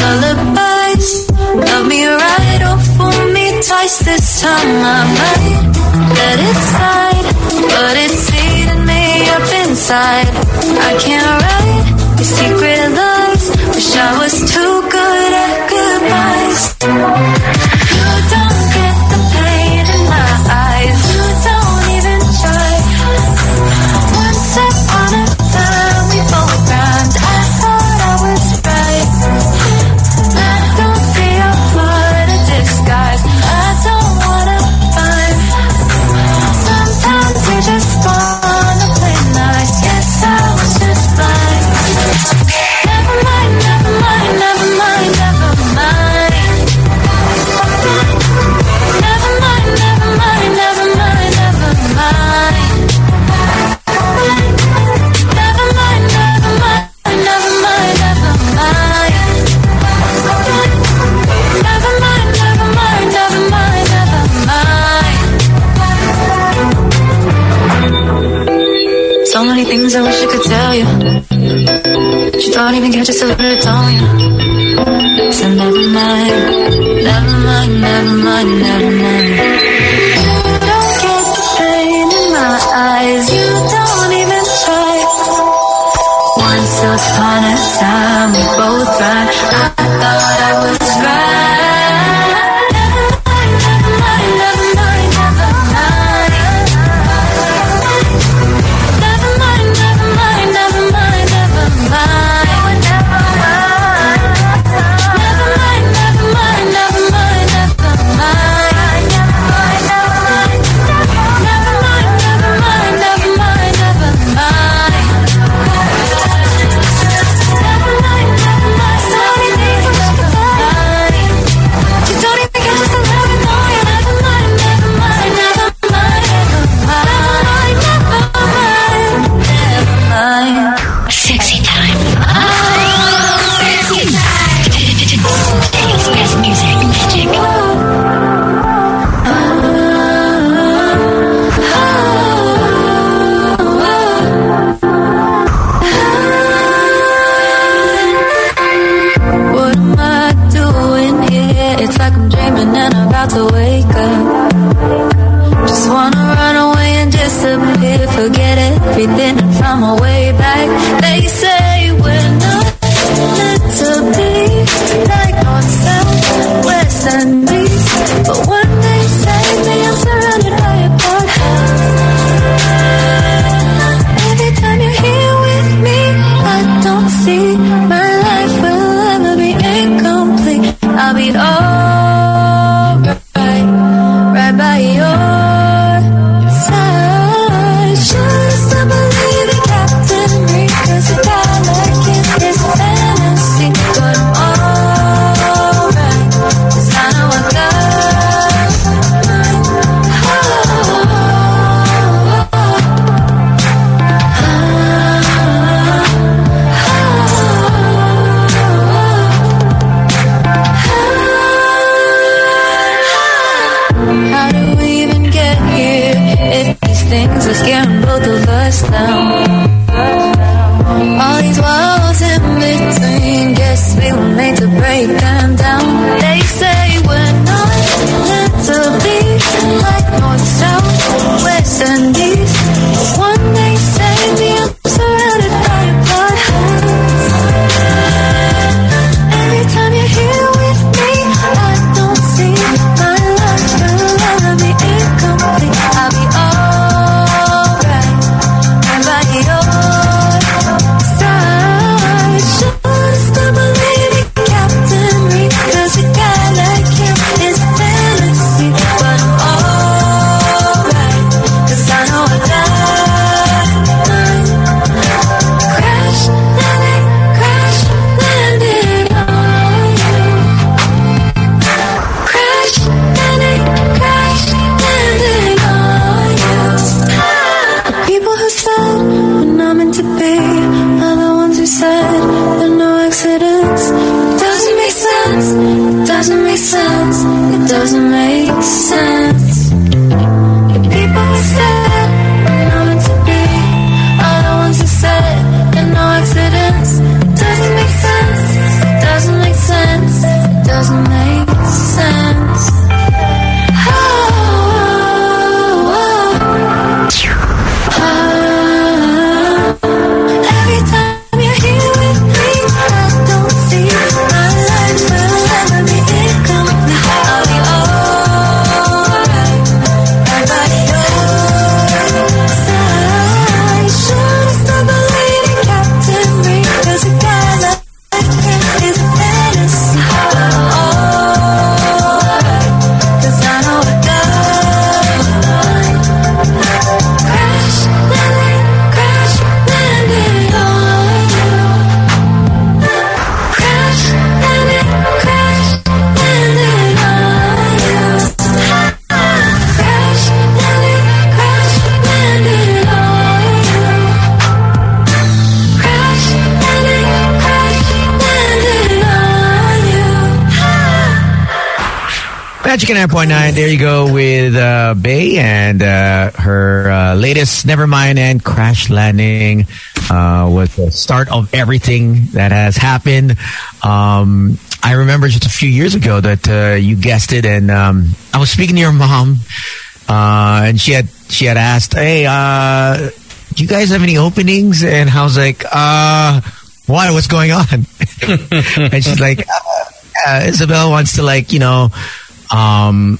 lullabies. Love me right or fool me twice. This time I might let it slide, but it's eating me up inside. I can't write your secret lies. Wish I was too good at goodbyes. You don't get the pain in my eyes. You don't even try. Once upon a time, we both rhymed. I thought I was right. I don't see your part in disguise. I don't wanna fight. Sometimes you just wanna play nice. Yes, I was just blind. Never mind, never mind, never mind, never mind. Never mind, never mind, never mind, never mind. Never mind, never mind, never mind, never mind. Never mind, never mind, never mind, never mind. So many things I wish I could tell you. She don't even get just a little tone, you. So never mind, never mind, never mind, never mind. You don't get the pain in my eyes. You don't even try. Once upon a time, we both rhymed. I thought I was right. Never mind, never mind, never mind, never mind. Never mind, never mind, never mind, never mind. Never mind, never mind, never mind, never mind, never mind. Never mind, never mind, never mind, never mind. Never mind, never mind, so many things I wish I could tell you. You don't even get just a little annoying. Never mind, never mind, never mind, never mind, never mind, never mind. Sexy time. Sexy time. Today's best music, magic. What am I doing here? It's like I'm dreaming and I'm about to wake up. Just wanna run away and disappear. Forget everything and find my way back. They say we're not meant to be like North, West, and East. But when they save me, I'm surrounded by a black hole. Every time you're here with me, I don't see my life will ever be incomplete. I'll be alright, right by your side. Just don't believe it, Captain Reed, 'cause a guy like him is a fantasy. But I'm alright. first down. All these walls in between, guess we were made to break them down. They say we're not meant to be like north, south, west and east. One day save me, I'm surrounded by your blood. Every time you're here with me, I don't see my love for love will be incomplete. I'll be alright, I'm by your side. Should stop believing Captain Reed, 'cause a guy like him is a fantasy. But I'm alright, 'cause I know I died. Crash landing, crash landing on you. Crash landing, crash landing on you. The people who said we're not meant to be are the ones who said there are no accidents. It doesn't make sense. It doesn't make sense. It doesn't make sense. The people who said we're not meant to be are the ones who said there are no accidents. It doesn't make sense. It doesn't make sense. It doesn't make sense. Oh, oh, oh. Every time you're here with me, I don't see my life will ever be incomplete. I'll be alright, right by your side. Should've stopped believing Captain Reed, 'cause a guy like him is a fantasy. But I'm alright, 'cause I know I died. Crash landing, crash landing on you. Crash landing, crash landing on you. Crash landing, crash landing on you. Crash landing, crash landing on you. Magic and nine point nine, there you go with uh, Bay and uh, her uh, latest Nevermind and Crash Landing uh, was the start of everything that has happened. Um, I remember just a few years ago that uh, you guessed it, and um, I was speaking to your mom, uh, and she had she had asked, "Hey, uh, do you guys have any openings?" And I was like, uh, "Why? What's going on?" And she's like, uh, uh, "Isabel wants to, like, you know, um,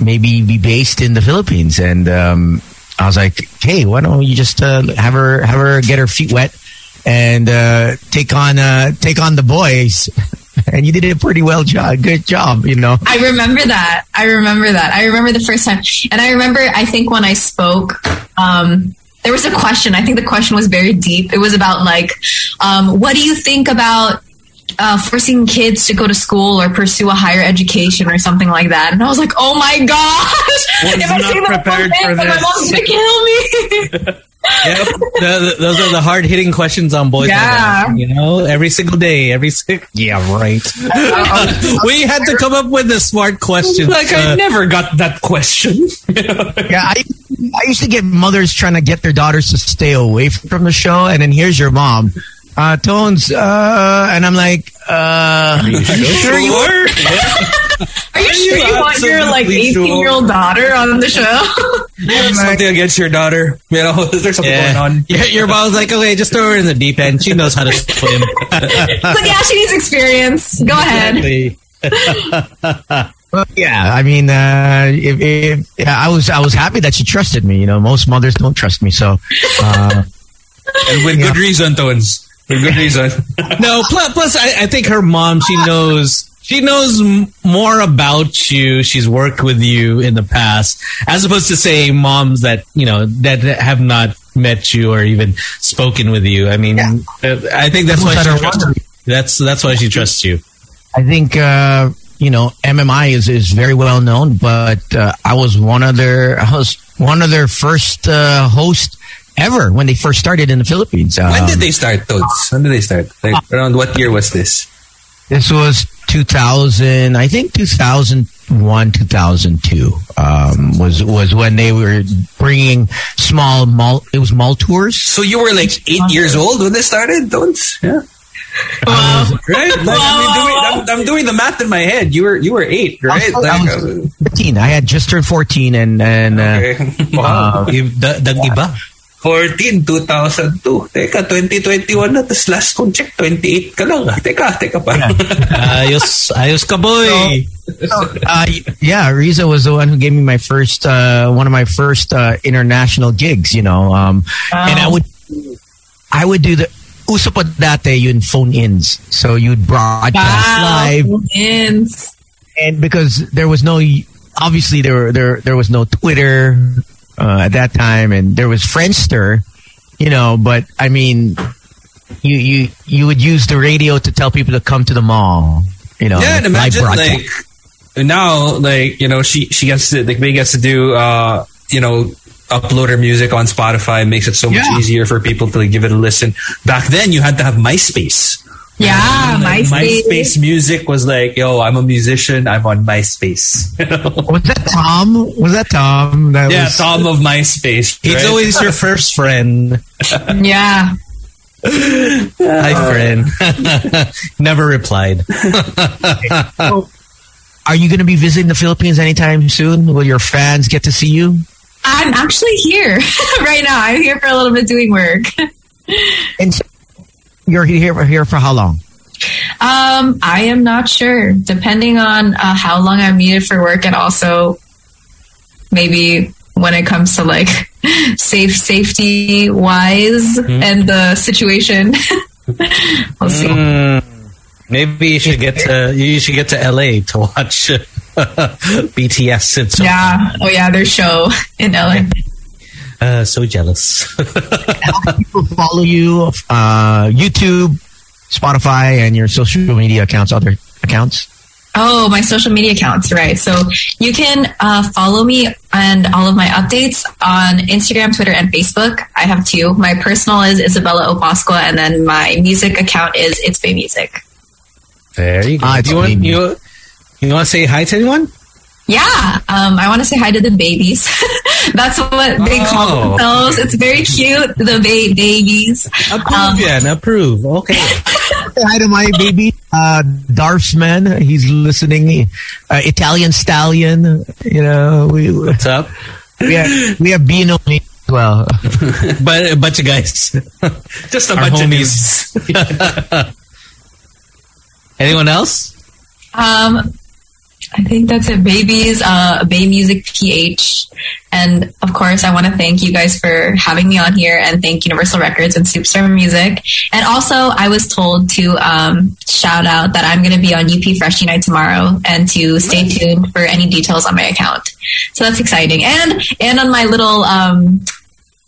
maybe be based in the Philippines." And um, I was like, "Hey, why don't you just uh, have her have her get her feet wet and uh, take on uh, take on the boys?" And you did a pretty well job, good job, you know. I remember that. I remember that. I remember the first time, and I remember. I think when I spoke, um, there was a question. I think the question was very deep. It was about, like, um, what do you think about Uh, forcing kids to go to school or pursue a higher education or something like that. And I was like, oh my gosh! Was if I not say that prepared for this, my mom's gonna kill me. Yep, the, the, those are the hard-hitting questions on boys. Yeah, ask, you know, every single day, every si- yeah, right. We had to come up with a smart question. Like, uh, I never got that question. Yeah, I I used to get mothers trying to get their daughters to stay away from the show, and then here's your mom. Uh, tones, uh, and I'm like, uh, are you sure you are? Are you sure you want your, like, eighteen-year-old daughter on the show? You have something against your daughter, you know? Is there something yeah. going on? Yeah, your mom's like, okay, just throw her in the deep end. She knows how to swim. It's like, yeah, she needs experience. Go exactly. ahead. Well, yeah, I mean, uh, if, if, yeah, I was, I was happy that she trusted me. You know, most mothers don't trust me, so. Uh, and with yeah. good reason, Tones. For good reason. No, plus, plus I, I think her mom, she knows, she knows m- more about you. She's worked with you in the past, as opposed to, say, moms that, you know, that have not met you or even spoken with you. I mean, yeah. I think that's why she trusts you. That's, that's why she trusts you. I think, uh, you know, M M I is, is very well known, but uh, I was one of their, I was one of their first uh, hosts ever when they first started in the Philippines. Um, when did they start, Toads? When did they start? Like, around what year was this? This was two thousand, I think two thousand two thousand one, two thousand two um, was was when they were bringing small mall. It was mall tours. So you were like eight um, years old when they started. Don't yeah. Wow. Um, right? Like, I mean, doing, I'm, I'm doing the math in my head. You were you were eight, right? I was, like, I was fifteen. I had just turned fourteen, and and okay. uh, wow. uh, the, the yeah. iba. fourteen, two thousand two. Teka, twenty twenty-one na. Tapos last kong check, twenty-eight ka lang. Teka, teka pa. ayos, ayos ka boy. So, uh, yeah, Riza was the one who gave me my first, uh, one of my first uh, international gigs, you know. Um, wow. And I would, I would do the, uso pa dati yun, phone-ins. So you'd broadcast wow, live. Phone-ins. And because there was no, obviously there there there was no Twitter, Uh, at that time, and there was Friendster, you know, but I mean, you, you you would use the radio to tell people to come to the mall, you know. Yeah, and imagine like now, like, you know, she she gets to like, May gets to do uh, you know, upload her music on Spotify, makes it so yeah. much easier for people to like, give it a listen. Back then, you had to have MySpace. Yeah, like, MySpace. MySpace music was like, yo, I'm a musician. I'm on MySpace. was that Tom? Was that Tom? That yeah, was... Tom of MySpace. Right? He's always your first friend. yeah. Hi, friend. Never replied. So, are you going to be visiting the Philippines anytime soon? Will your fans get to see you? I'm actually here right now. I'm here for a little bit doing work. And so, you're here, here for how long? Um, I am not sure. Depending on uh, how long I'm needed for work, and also maybe when it comes to like safe safety wise mm-hmm. and the situation, we'll see. Mm, maybe you should get to you should get to L A to watch B T S. And so yeah. On. Oh yeah, their show in L A. Uh, so jealous. How can people follow you? Uh, YouTube, Spotify, and your social media accounts, other accounts? Oh, my social media accounts, right. So you can uh, follow me and all of my updates on Instagram, Twitter, and Facebook. I have two. My personal is Isabella Opasqua, and then my music account is It's Bay Music. There you go. Uh, Do you, want, you, you want to say hi to anyone? Yeah, um, I want to say hi to the babies. That's what they oh. call themselves. It's very cute, the ba- babies. Approve, um, yeah, approve. Okay. Hi to my baby, uh, Darfsman. He's listening. Uh, Italian Stallion. You know, we, what's up? We have we have Bino as well, but a bunch of guys, just a Our bunch homies. of guys. Anyone else? Um. I think that's it. Babies, uh, Bay Music P H. And of course, I want to thank you guys for having me on here, and thank Universal Records and Superstar Music. And also, I was told to um, shout out that I'm going to be on U P Freshie Night tomorrow, and to stay tuned for any details on my account. So that's exciting. And and on my little... Um,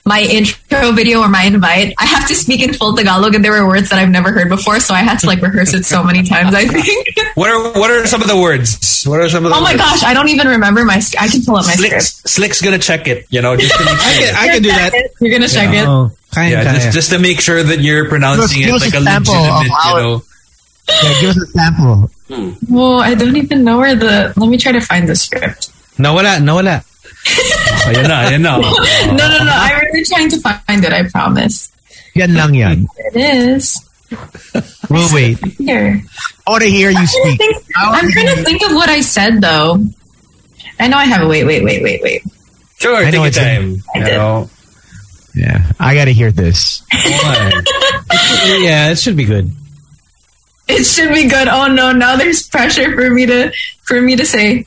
my intro video or my invite, I have to speak in full Tagalog, and there were words that I've never heard before, so I had to like rehearse it so many times, I think. What are what are some of the words? What are some of the Oh my words? Gosh, I don't even remember my I can pull up my Slick's, script. Slick's gonna check it, you know, just to make sure. I can, I can do that. It. You're gonna check you know, it. Kind yeah, kind just, just to make sure that you're pronouncing it like a, a legitimate, you know. Yeah, give us a sample. Hmm. Well, I don't even know where the let me try to find the script. No wala, no wala. oh, yan na, yan na. No, no, no. I'm really trying to find it. I promise. Yan lang yan. It is. We'll wait. Here. I want to hear you speak. Think, I'm trying to think of what I said, though. I know I have a wait, wait, wait, wait, wait. Sure, I take your time. I did. Yeah, I got to hear this. it be, yeah, it should be good. It should be good. Oh no, now there's pressure for me to for me to say.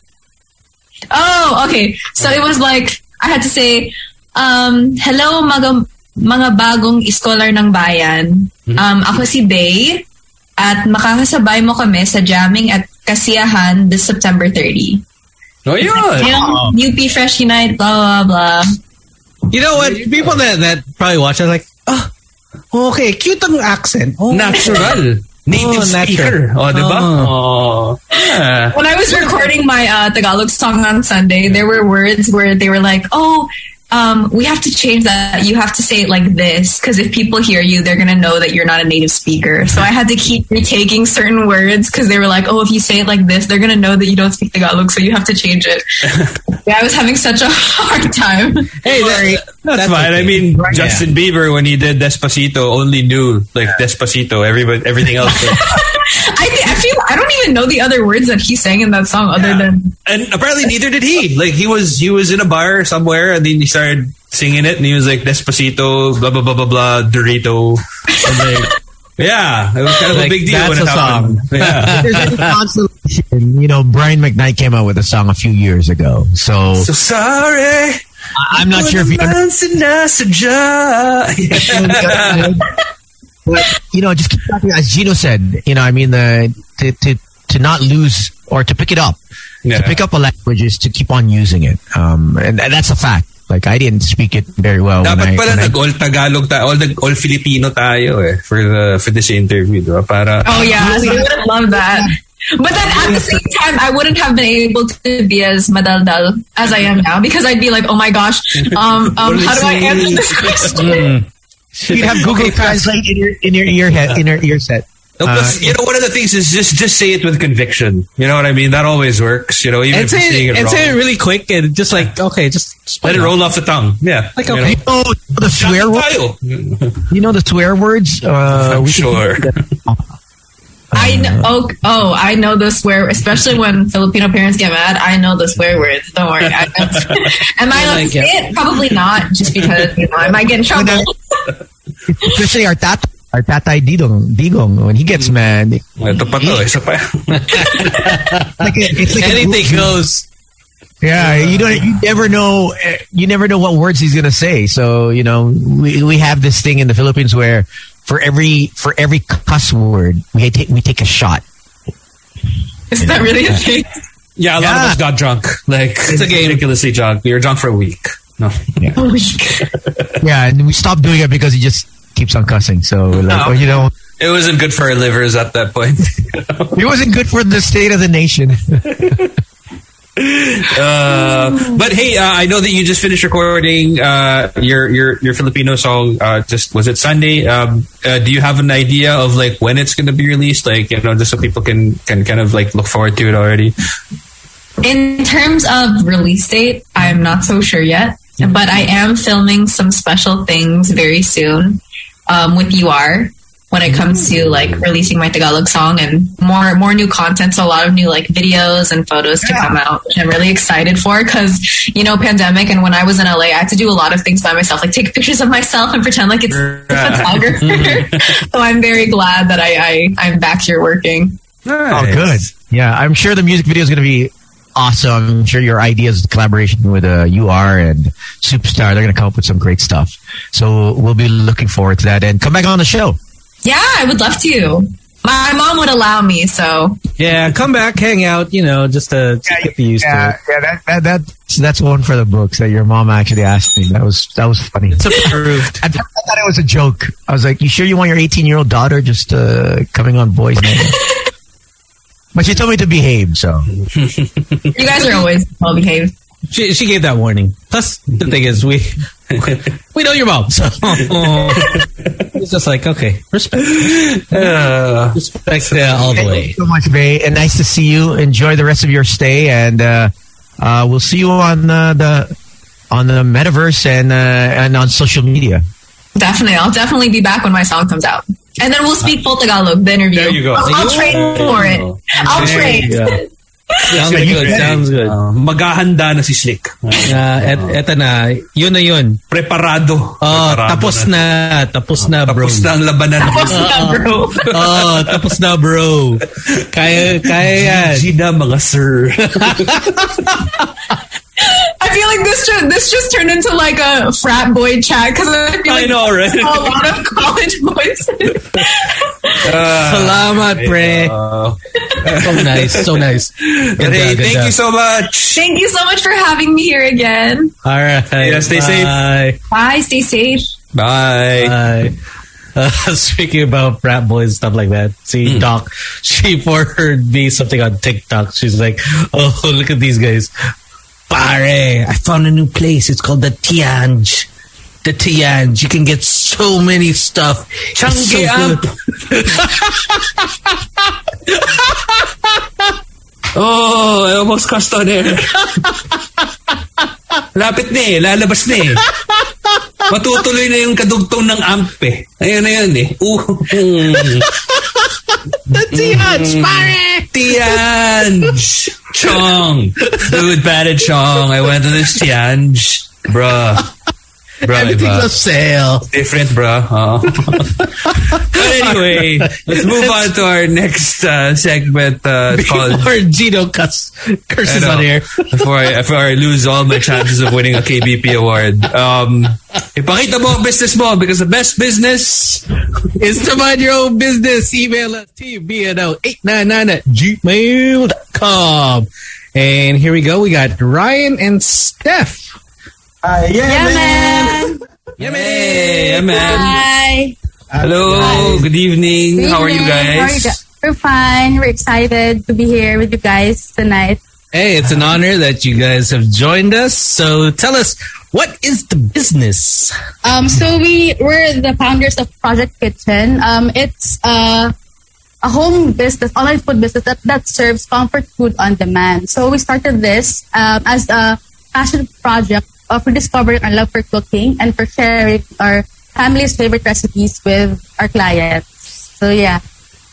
Oh, okay. So it was like, I had to say, um, hello mga, mga bagong iskolar ng bayan. Um, ako si Bay, at makakasabay mo kami sa jamming at kasiyahan this September thirtieth. Oh, yeah. Like, U P Freshie Night, blah, blah, blah. You know what? People that, that probably watch it are like, oh, okay, cute ang accent. Oh. Natural. Native oh, speaker. Oh, diba? Oh. Yeah. When I was recording my uh, Tagalog song on Sunday, there were words where they were like, oh, um, we have to change that. You have to say it like this, because if people hear you, they're going to know that you're not a native speaker. So I had to keep retaking certain words because they were like, oh, if you say it like this, they're going to know that you don't speak Tagalog, so you have to change it. Yeah, I was having such a hard time. Hey, that's, that's, that's fine. Okay. I mean, right. Justin yeah. Bieber, when he did Despacito, only knew like yeah. Despacito, everybody, everything else. So. I, th- I feel I don't even know the other words that he sang in that song other yeah. than... And apparently neither did he. Like, he was he was in a bar somewhere and then he started singing it and he was like, Despacito, blah, blah, blah, blah, blah, Dorito. And like, yeah, it was kind of like, a big deal when it happened. That's a song. Yeah. You know, Brian McKnight came out with a song a few years ago. So, so sorry. I'm not sure if you... But, you know, just keep talking. As Gino said, you know, I mean, the to to, to not lose or to pick it up, yeah. to pick up a language is to keep on using it, um, and, and that's a fact. Like I didn't speak it very well. Dapat pala nag all Tagalog tayo, all the all Filipino tayo eh for the for this interview, diba? Para oh yeah, so I would have loved that. But then at the same time, I wouldn't have been able to be as madaldal as I am now because I'd be like, oh my gosh, um, um how do I answer this question? You have Google Translate in your in your ear head, in your ear set. No, plus, uh, you know, one of the things is just just say it with conviction. You know what I mean? That always works. You know, even if you're saying it, it wrong. And say it really quick and just like okay, just let it roll off the tongue. Yeah, like okay. You know, the swear words. You know the swear words. Uh, I'm sure. I know, oh, oh, I know the swear, especially when Filipino parents get mad. I know the swear words. Don't worry. I, am I allowed to say it? Probably not, just because you know I might get in trouble. Especially our tat, our tatay Digong, Digong, when he gets mad. Ito pa to, isa pa. Like a, it's like anything goes. Yeah, you don't. You never know. You never know what words he's gonna say. So you know, we we have this thing in the Philippines where. For every for every cuss word, we take we take a shot. Is you that know? Really a thing? Yeah, a yeah. lot of us got drunk. Like it's a game. Ridiculously drunk. We were drunk for a week. No, yeah. a week. Yeah, and we stopped doing it because he just keeps on cussing. So, we're like, no. oh, you know, it wasn't good for our livers at that point. It wasn't good for the state of the nation. Uh, but hey, uh, I know that you just finished recording uh, your your your Filipino song. Uh, just was it Sunday? Um, uh, do you have an idea of like when it's going to be released? Like you know, just so people can can kind of like look forward to it already. In terms of release date, I'm not so sure yet, but I am filming some special things very soon um, with U R. When it comes to like releasing my Tagalog song and more more new content, so a lot of new like videos and photos to yeah. come out, which I'm really excited for because you know pandemic and when I was in L A, I had to do a lot of things by myself, like take pictures of myself and pretend like it's a photographer. So I'm very glad that I, I I'm back here working. Nice. Oh, good. Yeah, I'm sure the music video is going to be awesome. I'm sure your ideas, collaboration with uh, U R and Superstar, they're going to come up with some great stuff. So we'll be looking forward to that and come back on the show. Yeah, I would love to. My mom would allow me, so. Yeah, come back, hang out, you know, just to, to yeah, get used yeah, to it. Yeah, that, that, that, so that's one for the books that your mom actually asked me. That was that was funny. It's approved. I, I thought it was a joke. I was like, you sure you want your eighteen-year-old daughter just uh, coming on Boys Night? But she told me to behave, so. You guys are always well behaved. She she gave that warning. Plus, the thing is, we we know your mom. So it's just like, okay, respect. Uh, respect uh, all the way. Thank you so much, Bay. And nice to see you. Enjoy the rest of your stay. And uh, uh, we'll see you on uh, the on the metaverse and, uh, and on social media. Definitely. I'll definitely be back when my song comes out. And then we'll speak full Tagalog, the interview. There you go. I'll, I'll train for it. I'll train. Sounds good, good. Sounds good. Uh, maghahanda na si Slick. Uh, et, eto na, yun na yun. Preparado. Oh, Preparado tapos na. na, tapos na bro. Tapos na ang labanan. Tapos na bro. Oh, tapos na bro. Kaya, kaya yan. G G na mga sir. I feel like this just, this just turned into like a frat boy chat because I feel like I know, right? A lot of college boys. uh, Salamat, pre. Uh, so nice, so nice. Good good day, day, thank day. you so much. Thank you so much for having me here again. All right. Yeah, stay Bye. safe. Bye. Stay safe. Bye. Bye. Uh, speaking about frat boys and stuff like that, see, mm. Doc, she forwarded me something on TikTok. She's like, oh, look at these guys. Bye. pare, I found a new place. It's called the Tianj. The Tianj. You can get so many stuff. Changi so up. Oh, I almost cussed on air. Lapit na eh. Lalabas na eh. Matutuloy na yung kadugtong ng amp eh. Ayun na yun eh. The Tianj, pare! Tianj! Chong! Dude, pare Chong. I went to this Tianj. Bruh. Bro, everything's a sale. Different, bruh. Oh. But anyway, let's move on to our next uh, segment uh, called... Before Gino cuss, curses on air. Before I, before I lose all my chances of winning a K B P award. Um, ipakita mo ang business mo, because the best business is to mind your own business. Email us to b n o eight nine nine at gmail dot com. And here we go. We got Ryan and Steph. Uh, yeah, yeah, man. Yeah, man. Hey, yeah, man. Hi. Hello. Hi. Good evening. Good evening. How are you guys? Are you? We're fine. We're excited to be here with you guys tonight. Hey, it's an honor that you guys have joined us. So tell us, what is the business? Um, so we we're the founders of Project Kitchen. Um, it's uh, a home business, online food business that, that serves comfort food on demand. So we started this um, as a passion project for discovering our love for cooking and for sharing our family's favorite recipes with our clients. So yeah,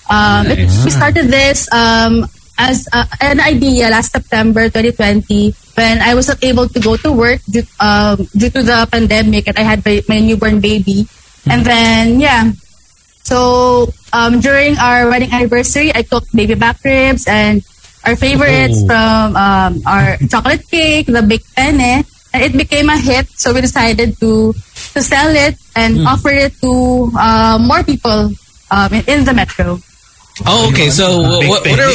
um, yeah. It, we started this um, as uh, an idea last September twenty twenty when I wasn't able to go to work due, um, due to the pandemic, and I had my, my newborn baby. Mm-hmm. And then yeah, so um, during our wedding anniversary, I cooked baby back ribs and our favorites oh. from um, our chocolate cake, the baked penne. And it became a hit, so we decided to to sell it and mm. offer it to uh, more people um, in, in the metro. Oh, okay. So, uh, what, what are...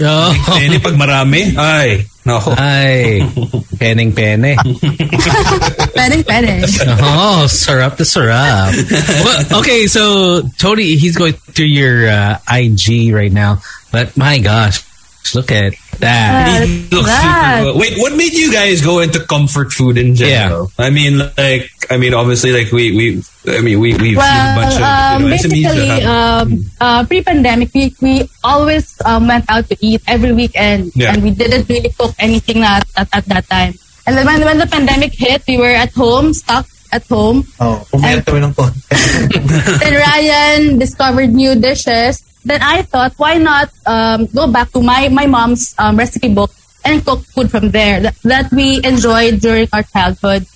Oh. Big pene pag marami? Ay. No. Ay. Peneng pene. Peneng pene. Oh, sarap to sarap. Well, okay, so Tony, he's going through your uh, I G right now. But my gosh, look at that. Uh, Looks that. Super cool. Wait, what made you guys go into comfort food in general? Yeah. I mean, like, I mean, obviously, like, we, we I mean, we, we've well, seen a bunch um, of, you know, basically, um, uh, pre-pandemic, we, we always um, went out to eat every weekend, yeah. and we didn't really cook anything at, at, at that time. And then when, when the pandemic hit, we were at home, stuck at home. Oh, and, then Ryan discovered new dishes. Then I thought, why not um, go back to my, my mom's um, recipe book and cook food from there that, that we enjoyed during our childhood.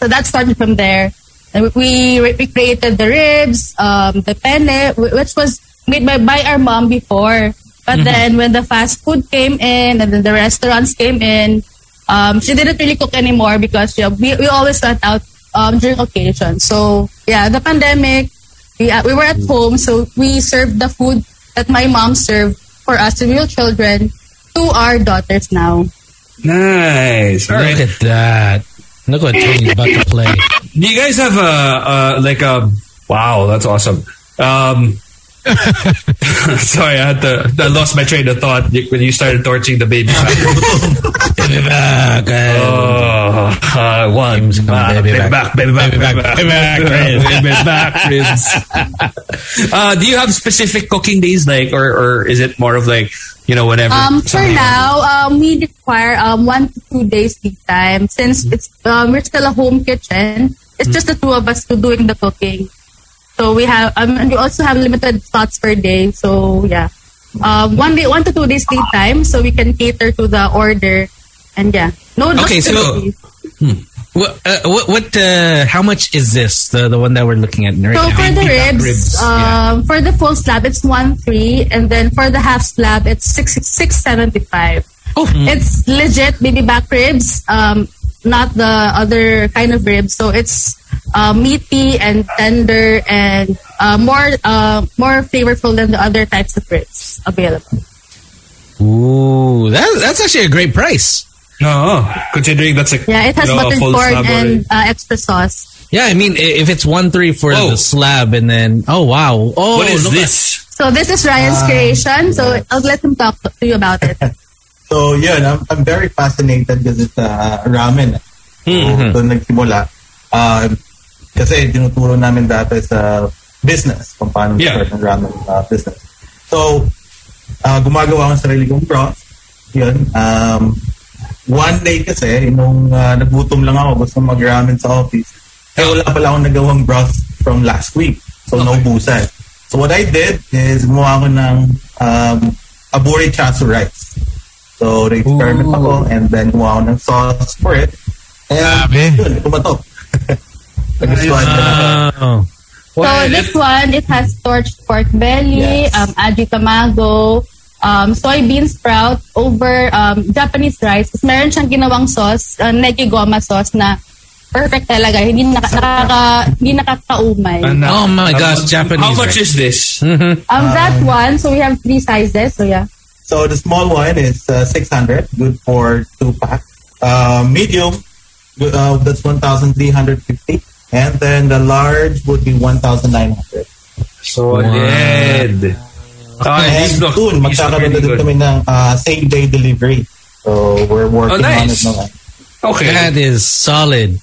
So that started from there. And we, we created the ribs, um, the penne, which was made by, by our mom before. But mm-hmm. then when the fast food came in and then the restaurants came in, um, she didn't really cook anymore because you know, we, we always went out um, during occasions. So yeah, the pandemic... Yeah, we were at home, so we served the food that my mom served for us, the real children, to our daughters now. Nice. All Look right. at that. Look what Tony's about to play. Do you guys have a, a like a... Wow, that's awesome. Um, sorry, I had to, I lost my train of thought when you started torching the baby. Baby back. Oh, uh, one. Baby back. Baby back. Baby back. Baby back. Baby back. Ribs. Uh, do you have specific cooking days, like, or, or is it more of like, you know, whenever? Um, for now, um, we require um one to two days lead time since it's um, we're still a home kitchen. It's just the two of us who doing the cooking. So we have, um, and we also have limited slots per day. So yeah, um, one day, one to two days lead time, so we can cater to the order. And yeah, no. Okay, so hmm. what, uh, what, what, uh, how much is this? The the one that we're looking at right so now. So for the ribs, ribs um, yeah. for the full slab, it's one three, and then for the half slab, it's six six seventy five. Oh, mm. It's legit baby back ribs. Um, not the other kind of ribs. So it's uh, meaty and tender and uh, more uh, more flavorful than the other types of ribs available. Ooh, that, that's actually a great price. Oh, considering that's a yeah, it has you know, buttered pork and uh, extra sauce. Yeah, I mean, if it's one three for oh. the slab, and then oh wow, oh what is this? At, so this is Ryan's ah, creation. So I'll let him talk to you about it. So, yun, I'm, I'm very fascinated because it's uh, ramen. Mm-hmm. So, nagsimula. Uh, kasi tinuturo namin dati sa business, kung paano yeah. start ng ramen uh, business. So, uh, gumagawa ko ng sarili kong broth. Yun. Um, one day kasi, nung uh, nagutom lang ako, gusto mag-ramen sa office. Kaya wala pala akong nagawang broth from last week. So, okay. Naubusan. So, what I did is gumawa ko ng um, aburi chasu rice. So, na-experiment ako and then gumawa ko ng sauce for it. And yun, kumatok. Nagustuhan ka na. So, this one, it has torched pork belly, yes. um, aji tamago, um, soybean sprout over um, Japanese rice. Tapos meron siyang ginawang sauce, uh, nekigoma sauce na perfect talaga. Hindi, naka, nakaka, hindi nakakaumay. Uh, no. Oh my gosh, Japanese. How much is this? Mm-hmm. Um, that one, so we have three sizes. So, yeah. So, the small one is uh, six hundred, good for two pack. Uh, medium, uh, that's one thousand three hundred fifty. And then the large would be one thousand nine hundred. Solid. Wow. And soon, magkakaroon na din kami ng uh, same-day delivery. So, we're working oh, nice. on it. Okay. That is solid.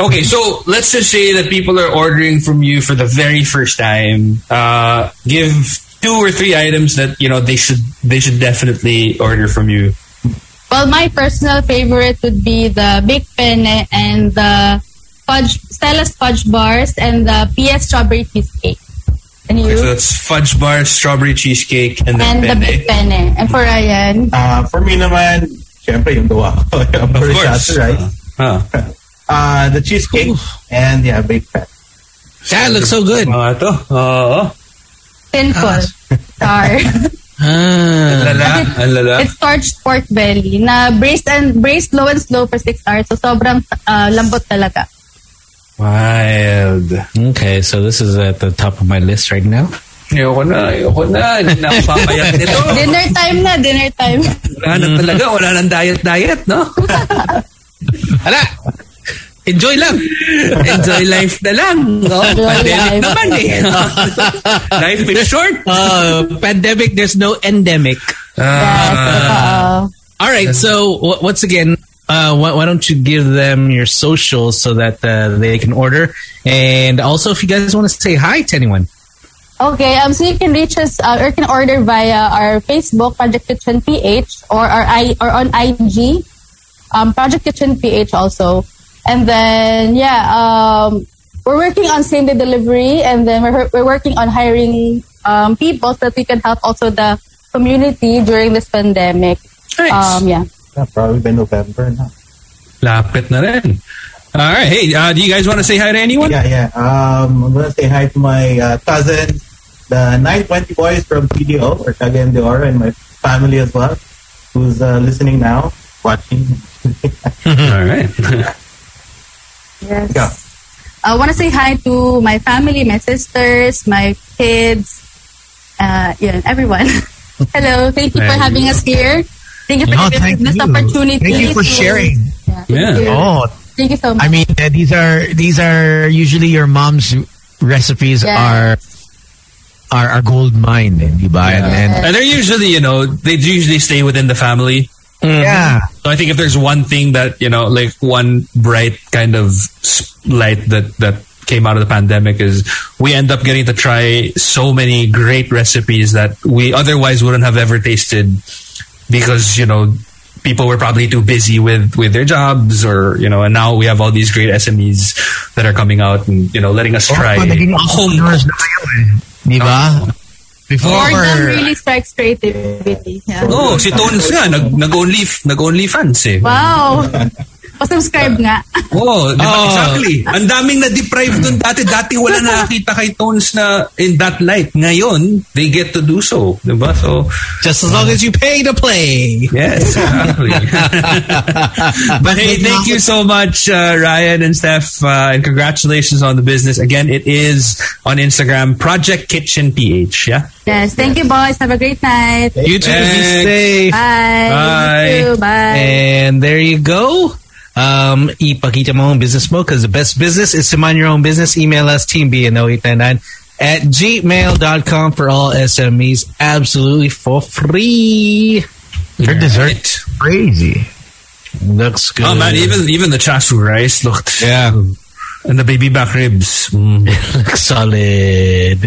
Okay, so let's just say that people are ordering from you for the very first time. Uh, give two or three items that, you know, they should they should definitely order from you. Well, my personal favorite would be the baked penne and the Fudge, Stella's fudge bars and the P S strawberry cheesecake. And you? Okay, so that's fudge bars, strawberry cheesecake, and, and the big penne. And for Ryan? Uh, for me naman, syempre yung dua. Of course. Right? Uh, huh. uh, the cheesecake Oof. and yeah, baked penne. That looks so good. Mga ito. Oo. Sinful. Star. Ah, alala, alala. It's torched pork belly na braised and braised low and slow for six hours. So sobrang uh, lambot talaga. Wild. Okay, so this is at the top of my list right now. Ayoko na, ayoko na. Hindi na papayag nito. Dinner time na, dinner time. Wala na talaga, wala nang diet-diet, no? Hala! Enjoy lang. Enjoy life na lang. Oh, pandemic life. Naman eh. Life is short. Uh, pandemic, there's no endemic. Uh, uh, all right, so w- once again, Uh, why, why don't you give them your socials so that uh, they can order? And also, if you guys want to say hi to anyone. Okay, um, so you can reach us uh, or can order via our Facebook, Project Kitchen P H, or our I or on I G, um, Project Kitchen P H also. And then, yeah, um, we're working on same day delivery, and then we're we're working on hiring um, people so that we can help also the community during this pandemic. Nice. Um, yeah. Yeah, probably by November now. Lapit na rin. All right. Hey, uh, do you guys want to say hi to anyone? Yeah, yeah. Um, I'm going to say hi to my uh, cousins, the nine twenty boys from P D O, or Kagem de Oro, and my family as well, who's uh, listening now, watching. All right. Yes. Yeah. I want to say hi to my family, my sisters, my kids, uh, yeah, everyone. Hello. Thank you for having us here. Thank you for no, giving this you. opportunity. Thank you for sharing. Yeah. yeah. You. Oh, thank you so much. I mean, uh, these are these are usually your mom's recipes yeah. are are our gold mine, eh, diba? Yeah. And, and they're usually, you know, they usually stay within the family. Mm-hmm. Yeah. So I think if there's one thing that, you know, like one bright kind of light that that came out of the pandemic is we end up getting to try so many great recipes that we otherwise wouldn't have ever tasted. Because, you know, people were probably too busy with, with their jobs or, you know, and now we have all these great S M Es that are coming out and, you know, letting us try. Diba? Before them really strikes creativity. Yeah. Oh, si Tones nga, nag-only nag-only fans eh. Wow. Pa-subscribe nga. Oh, diba? Oh, exactly. Ang daming na-deprive dun dati. Dati wala nakakita kay Tones na in that light. Ngayon, they get to do so. Diba? So, just as long uh, as you pay to play. Yes, exactly. But hey, thank you so much, uh, Ryan and Steph. Uh, and congratulations on the business. Again, it is on Instagram, Project Kitchen P H. Yeah? Yes, thank you, boys. Have a great night. You too. Be safe. Bye. Bye. You too. Bye. And there you go. Um, ipakita mo ang business mo because the best business is to mind your own business. Email us team b n zero eight nine nine at gmail dot com for all S M Es absolutely for free. Your dessert's crazy. Looks good. Oh man, even even the chasu rice looked. Yeah. And the baby back ribs. Mm. Solid.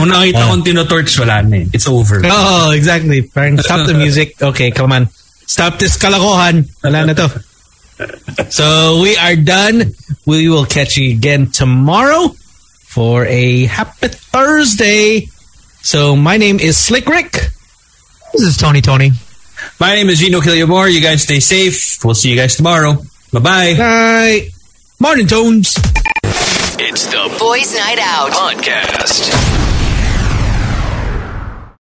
Nung nakita kong tinotorch, wala na eh. It's over. Oh, exactly. Parang stop the music. Okay, come on. Stop this kalakohan. Wala na to. So we are done. We will catch you again tomorrow for a happy Thursday. So my name is Slick Rick. This is Tony Tony. My name is Eno Hilliamor. You guys stay safe. We'll see you guys tomorrow. Bye-bye. Bye. Morning, Tones. It's the Boys Night Out Podcast.